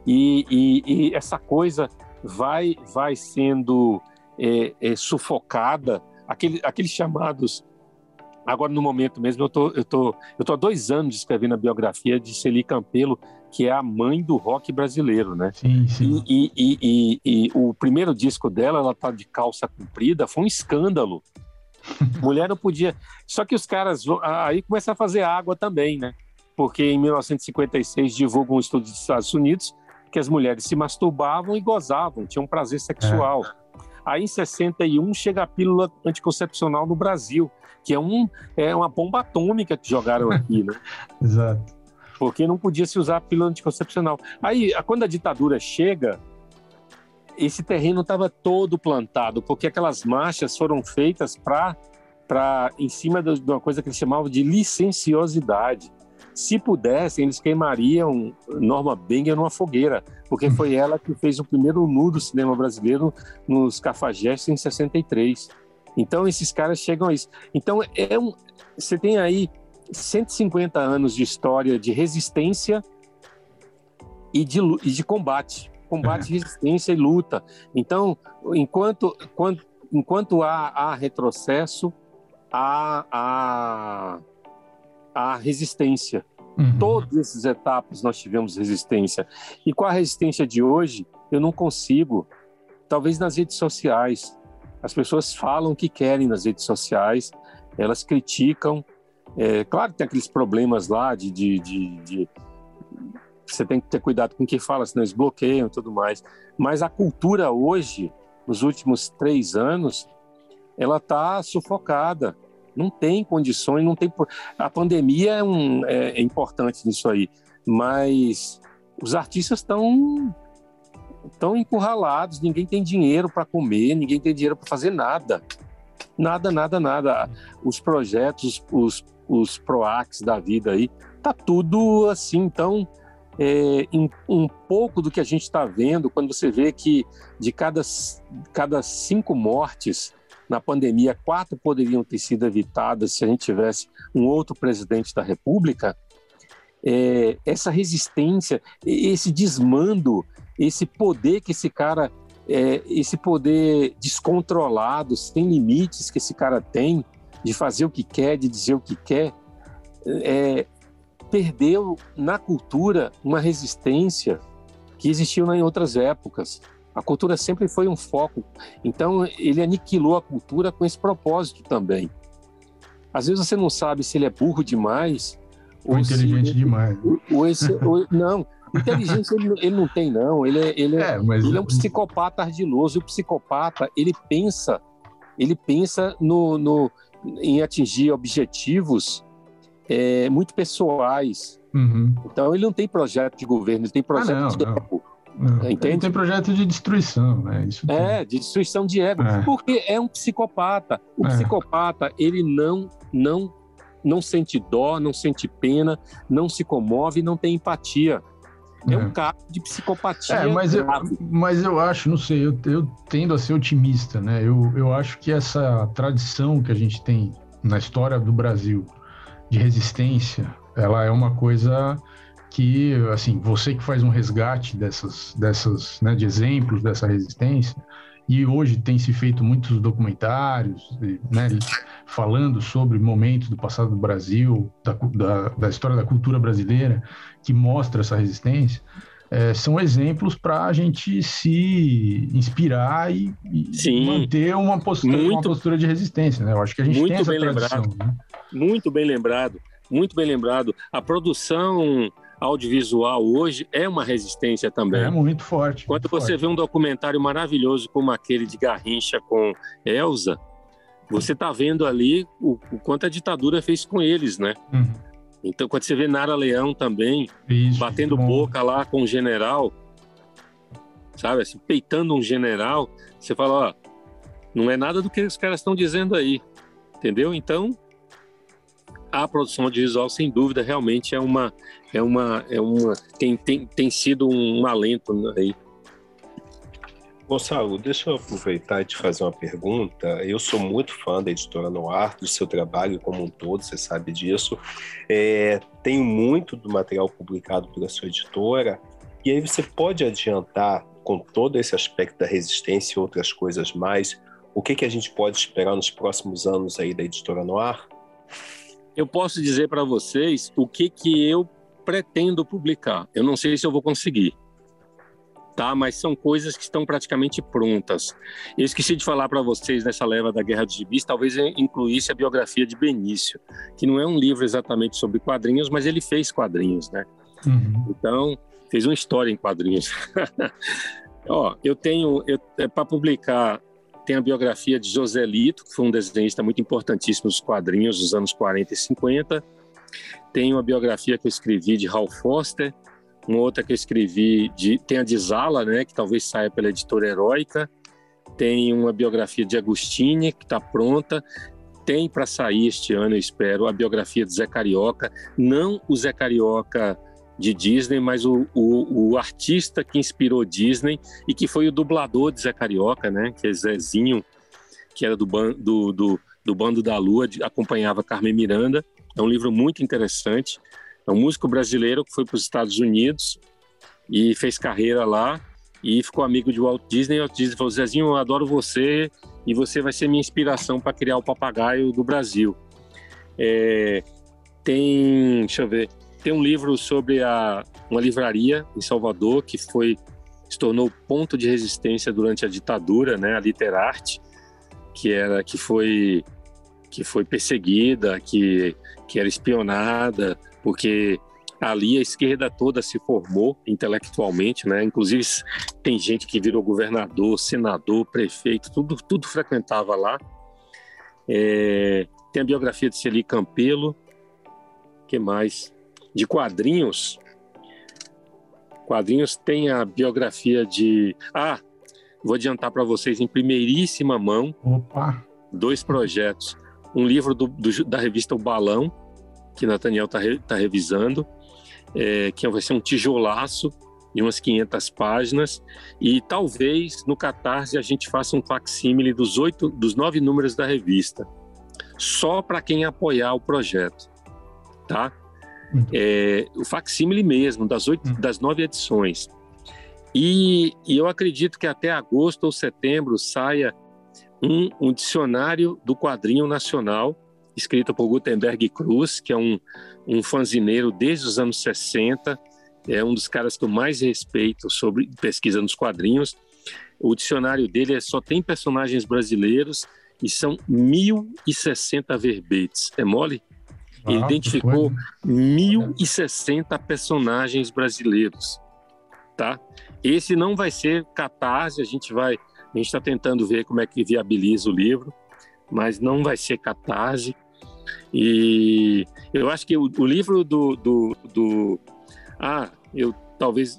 E, e, e essa coisa vai, vai sendo é, é, sufocada. Aquele, aqueles chamados... Agora, no momento mesmo, eu tô, eu tô, eu tô há dois anos escrevendo a biografia de Celly Campello, que é a mãe do rock brasileiro, né? Sim, sim. E, e, e, e, e o primeiro disco dela, ela tá de calça comprida, foi um escândalo. Mulher não podia... Só que os caras aí começam a fazer água também, né? Porque em mil novecentos e cinquenta e seis divulgam um estudo dos Estados Unidos que as mulheres se masturbavam e gozavam, tinham prazer sexual. É. Aí, em sessenta e um, chega a pílula anticoncepcional no Brasil, que é, um, é uma bomba atômica que jogaram aqui, né? Exato. Porque não podia se usar a pílula anticoncepcional. Aí, quando a ditadura chega, esse terreno estava todo plantado, porque aquelas marchas foram feitas pra, pra, em cima de uma coisa que eles chamavam de licenciosidade. Se pudessem, eles queimariam Norma Benga numa fogueira, porque foi ela que fez o primeiro nu do cinema brasileiro nos Cafajestes em sessenta e três. Então, esses caras chegam a isso. Então, é um, você tem aí cento e cinquenta anos de história de resistência e de, e de combate. Combate, é. resistência e luta. Então, enquanto, enquanto, enquanto há, há retrocesso, há... há a resistência. Uhum. Todas essas etapas nós tivemos resistência. E com a resistência de hoje, eu não consigo, talvez nas redes sociais, as pessoas falam o que querem nas redes sociais, elas criticam, é, claro que tem aqueles problemas lá de, de, de, de... você tem que ter cuidado com o que fala, senão eles bloqueiam e tudo mais, mas a cultura hoje, nos últimos três anos, ela está sufocada. Não tem condições, não tem... A pandemia é, um, é, é importante nisso aí, mas os artistas estão tão encurralados, ninguém tem dinheiro para comer, ninguém tem dinheiro para fazer nada. Nada, nada, nada. Os projetos, os, os PROACs da vida aí, tá tudo assim. Então, é, um, um pouco do que a gente está vendo, quando você vê que de cada, cada cinco mortes na pandemia, quatro poderiam ter sido evitadas se a gente tivesse um outro presidente da República, é, essa resistência, esse desmando, esse poder que esse cara... É, esse poder descontrolado, sem limites que esse cara tem, de fazer o que quer, de dizer o que quer, é, perdeu na cultura uma resistência que existiu em outras épocas. A cultura sempre foi um foco. Então, ele aniquilou a cultura com esse propósito também. Às vezes você não sabe se ele é burro demais... Ou, ou inteligente se, demais. Ou esse, ou, não... Inteligência ele, ele não tem, não. Ele é, ele é, é, mas... ele é um psicopata ardiloso. O psicopata, ele pensa, ele pensa no, no, em atingir objetivos é, muito pessoais. Uhum. Então, ele não tem projeto de governo, ele tem projeto ah, não, de não. ego. Não. Entende? Ele tem projeto de destruição. Né? Isso é, de destruição de ego. É. Porque é um psicopata. O é. psicopata, ele não, não, não sente dó, não sente pena, não se comove, não tem empatia. É um caso de psicopatia. É, mas, eu, mas eu acho, não sei, eu, eu tendo a ser otimista, né? Eu, eu acho que essa tradição que a gente tem na história do Brasil de resistência, ela é uma coisa que, assim, você que faz um resgate dessas, dessas, né, de exemplos dessa resistência, e hoje tem se feito muitos documentários, né, falando sobre momentos do passado do Brasil, da, da, da história da cultura brasileira, que mostra essa resistência, é, são exemplos para a gente se inspirar e, e manter uma postura, muito, uma postura de resistência. Né? Eu acho que a gente tem essa tradição. Né? Muito bem lembrado, muito bem lembrado. A produção audiovisual hoje é uma resistência também. É muito forte. Quando muito você forte. vê um documentário maravilhoso como aquele de Garrincha com Elsa, você está vendo ali o, o quanto a ditadura fez com eles, né? Uhum. Então, quando você vê Nara Leão também, isso, batendo boca lá com o general, sabe, assim, peitando um general, você fala, ó, não é nada do que os caras estão dizendo aí, entendeu? Então, a produção audiovisual, sem dúvida, realmente é uma... É uma, é uma tem, tem, tem sido um alento aí. Gonçalo, deixa eu aproveitar e te fazer uma pergunta. Eu sou muito fã da Editora Noir, do seu trabalho como um todo, você sabe disso. É, tenho muito do material publicado pela sua editora. E aí você pode adiantar, com todo esse aspecto da resistência e outras coisas mais, o que, que a gente pode esperar nos próximos anos aí da Editora Noir? Eu posso dizer para vocês o que, que eu pretendo publicar. Eu não sei se eu vou conseguir, tá? Mas são coisas que estão praticamente prontas. Eu esqueci de falar para vocês nessa leva da Guerra dos Gibis, talvez eu incluísse a biografia de Benício, que não é um livro exatamente sobre quadrinhos, mas ele fez quadrinhos, né? Uhum. Então, fez uma história em quadrinhos. Ó, eu tenho, eu, é, para publicar... Tem a biografia de Joselito, que foi um desenhista muito importantíssimo dos quadrinhos dos anos quarenta e cinquenta. Tem uma biografia que eu escrevi de Hal Foster, uma outra que eu escrevi de... Tem a de Zala, né, que talvez saia pela Editora Heroica. Tem uma biografia de Agostini, que está pronta. Tem para sair este ano, eu espero, a biografia de Zé Carioca. Não o Zé Carioca de Disney, mas o, o, o artista que inspirou Disney e que foi o dublador de Zé Carioca, né? Que é Zezinho, que era do, ban, do, do, do Bando da Lua, de, acompanhava Carmen Miranda. É um livro muito interessante. É um músico brasileiro que foi para os Estados Unidos e fez carreira lá e ficou amigo de Walt Disney. Walt Disney falou, Zezinho, eu adoro você e você vai ser minha inspiração para criar o papagaio do Brasil. É, tem... Deixa eu ver... Tem um livro sobre a, uma livraria em Salvador que foi, se tornou ponto de resistência durante a ditadura, né? A Literarte, que, era, que, foi, que foi perseguida, que, que era espionada, porque ali a esquerda toda se formou intelectualmente, né? Inclusive tem gente que virou governador, senador, prefeito, tudo, tudo frequentava lá. É, tem a biografia de Celly Campello, que mais... De quadrinhos, quadrinhos, tem a biografia de... Ah, vou adiantar para vocês em primeiríssima mão. Opa. Dois projetos. Um livro do, do, da revista O Balão, que Nathaniel está re, tá revisando, é, que vai ser um tijolaço de umas quinhentas páginas, e talvez no Catarse a gente faça um facsímile dos, oito, dos nove números da revista, só para quem apoiar o projeto, tá? É, o facsímile mesmo, das, oito, das nove edições. E, e eu acredito que até agosto ou setembro saia um, um dicionário do quadrinho nacional, escrito por Gutenberg Cruz, que é um, um fanzineiro desde os anos sessenta, é um dos caras que eu mais respeito sobre pesquisa nos quadrinhos. O dicionário dele é, só tem personagens brasileiros e são mil e sessenta verbetes. É mole? Ah, Ele identificou mil e sessenta personagens brasileiros, tá? Esse não vai ser Catarse, a gente vai... A gente está tentando ver como é que viabiliza o livro, mas não vai ser Catarse. E eu acho que o, o livro do... do, do Ah, eu talvez...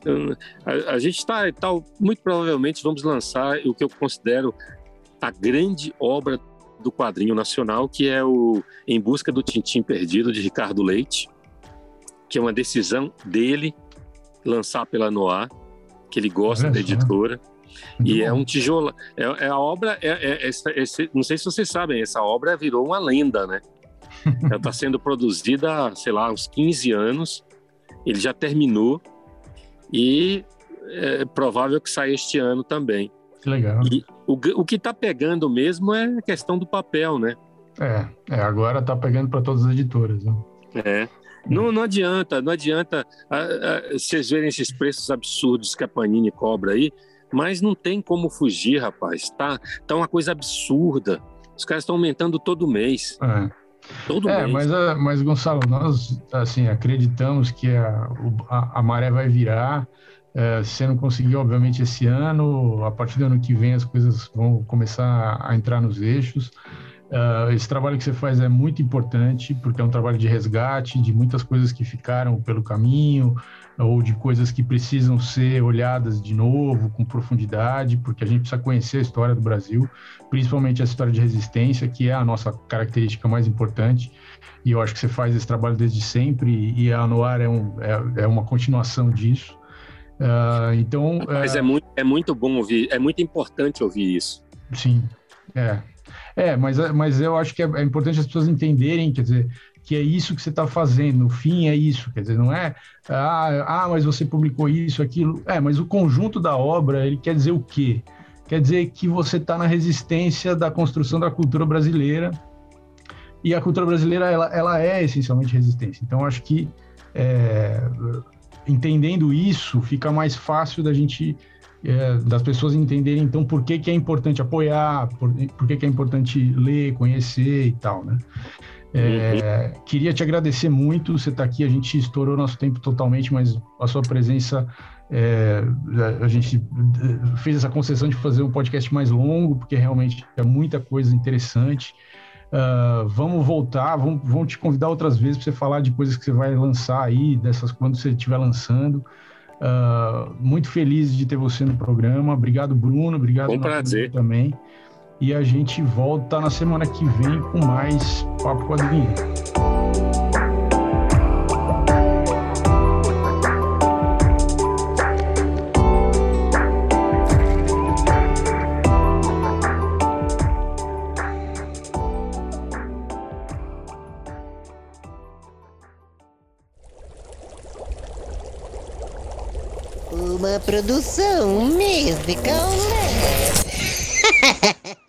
A, a gente está... Tá, muito provavelmente vamos lançar o que eu considero a grande obra do quadrinho nacional, que é o Em Busca do Tintim Perdido, de Ricardo Leite, que é uma decisão dele lançar pela Noir, que ele gosta é da editora. Muito e bom. É um tijolo... É, é a obra... É, é, é, é, não sei se vocês sabem, essa obra virou uma lenda, né? Ela está sendo produzida há, sei lá, uns quinze anos... Ele já terminou e é provável que saia este ano também. Que legal. E o, o que está pegando mesmo é a questão do papel, né? É, é agora está pegando para todas as editoras. Né? É. Não, não adianta, não adianta a, a, vocês verem esses preços absurdos que a Panini cobra aí, mas não tem como fugir, rapaz. Tá, tá uma coisa absurda. Os caras estão aumentando todo mês. É. Todo é, mas, mas, Gonçalo, nós assim, acreditamos que a, a, a maré vai virar. É, se não conseguir, obviamente, esse ano, a partir do ano que vem as coisas vão começar a entrar nos eixos. É, esse trabalho que você faz é muito importante, porque é um trabalho de resgate de muitas coisas que ficaram pelo caminho, ou de coisas que precisam ser olhadas de novo, com profundidade, porque a gente precisa conhecer a história do Brasil, principalmente a história de resistência, que é a nossa característica mais importante, e eu acho que você faz esse trabalho desde sempre, e a Noir é, um, é, é uma continuação disso. Uh, então, Mas uh... é, muito, é muito bom ouvir, é muito importante ouvir isso. Sim, é. É, mas, mas eu acho que é, é importante as pessoas entenderem, quer dizer, que é isso que você está fazendo, no fim é isso, quer dizer, não é, ah, ah, mas você publicou isso, aquilo, é, mas o conjunto da obra, ele quer dizer o quê? Quer dizer que você está na resistência da construção da cultura brasileira, e a cultura brasileira, ela, ela é essencialmente resistência, então acho que, é, entendendo isso, fica mais fácil da gente... É, das pessoas entenderem, então, por que que é importante apoiar, por, por que que é importante ler, conhecer e tal, né? É, queria te agradecer muito, você está aqui, a gente estourou nosso tempo totalmente, mas a sua presença, é, a gente fez essa concessão de fazer um podcast mais longo, porque realmente é muita coisa interessante. Uh, vamos voltar, vamos, vamos te convidar outras vezes para você falar de coisas que você vai lançar aí, dessas quando você estiver lançando. Uh, muito feliz de ter você no programa. Obrigado, Bruno. Obrigado Bom prazer. também. E a gente volta na semana que vem com mais Papo Quadrinheiro. Uma produção musical leve.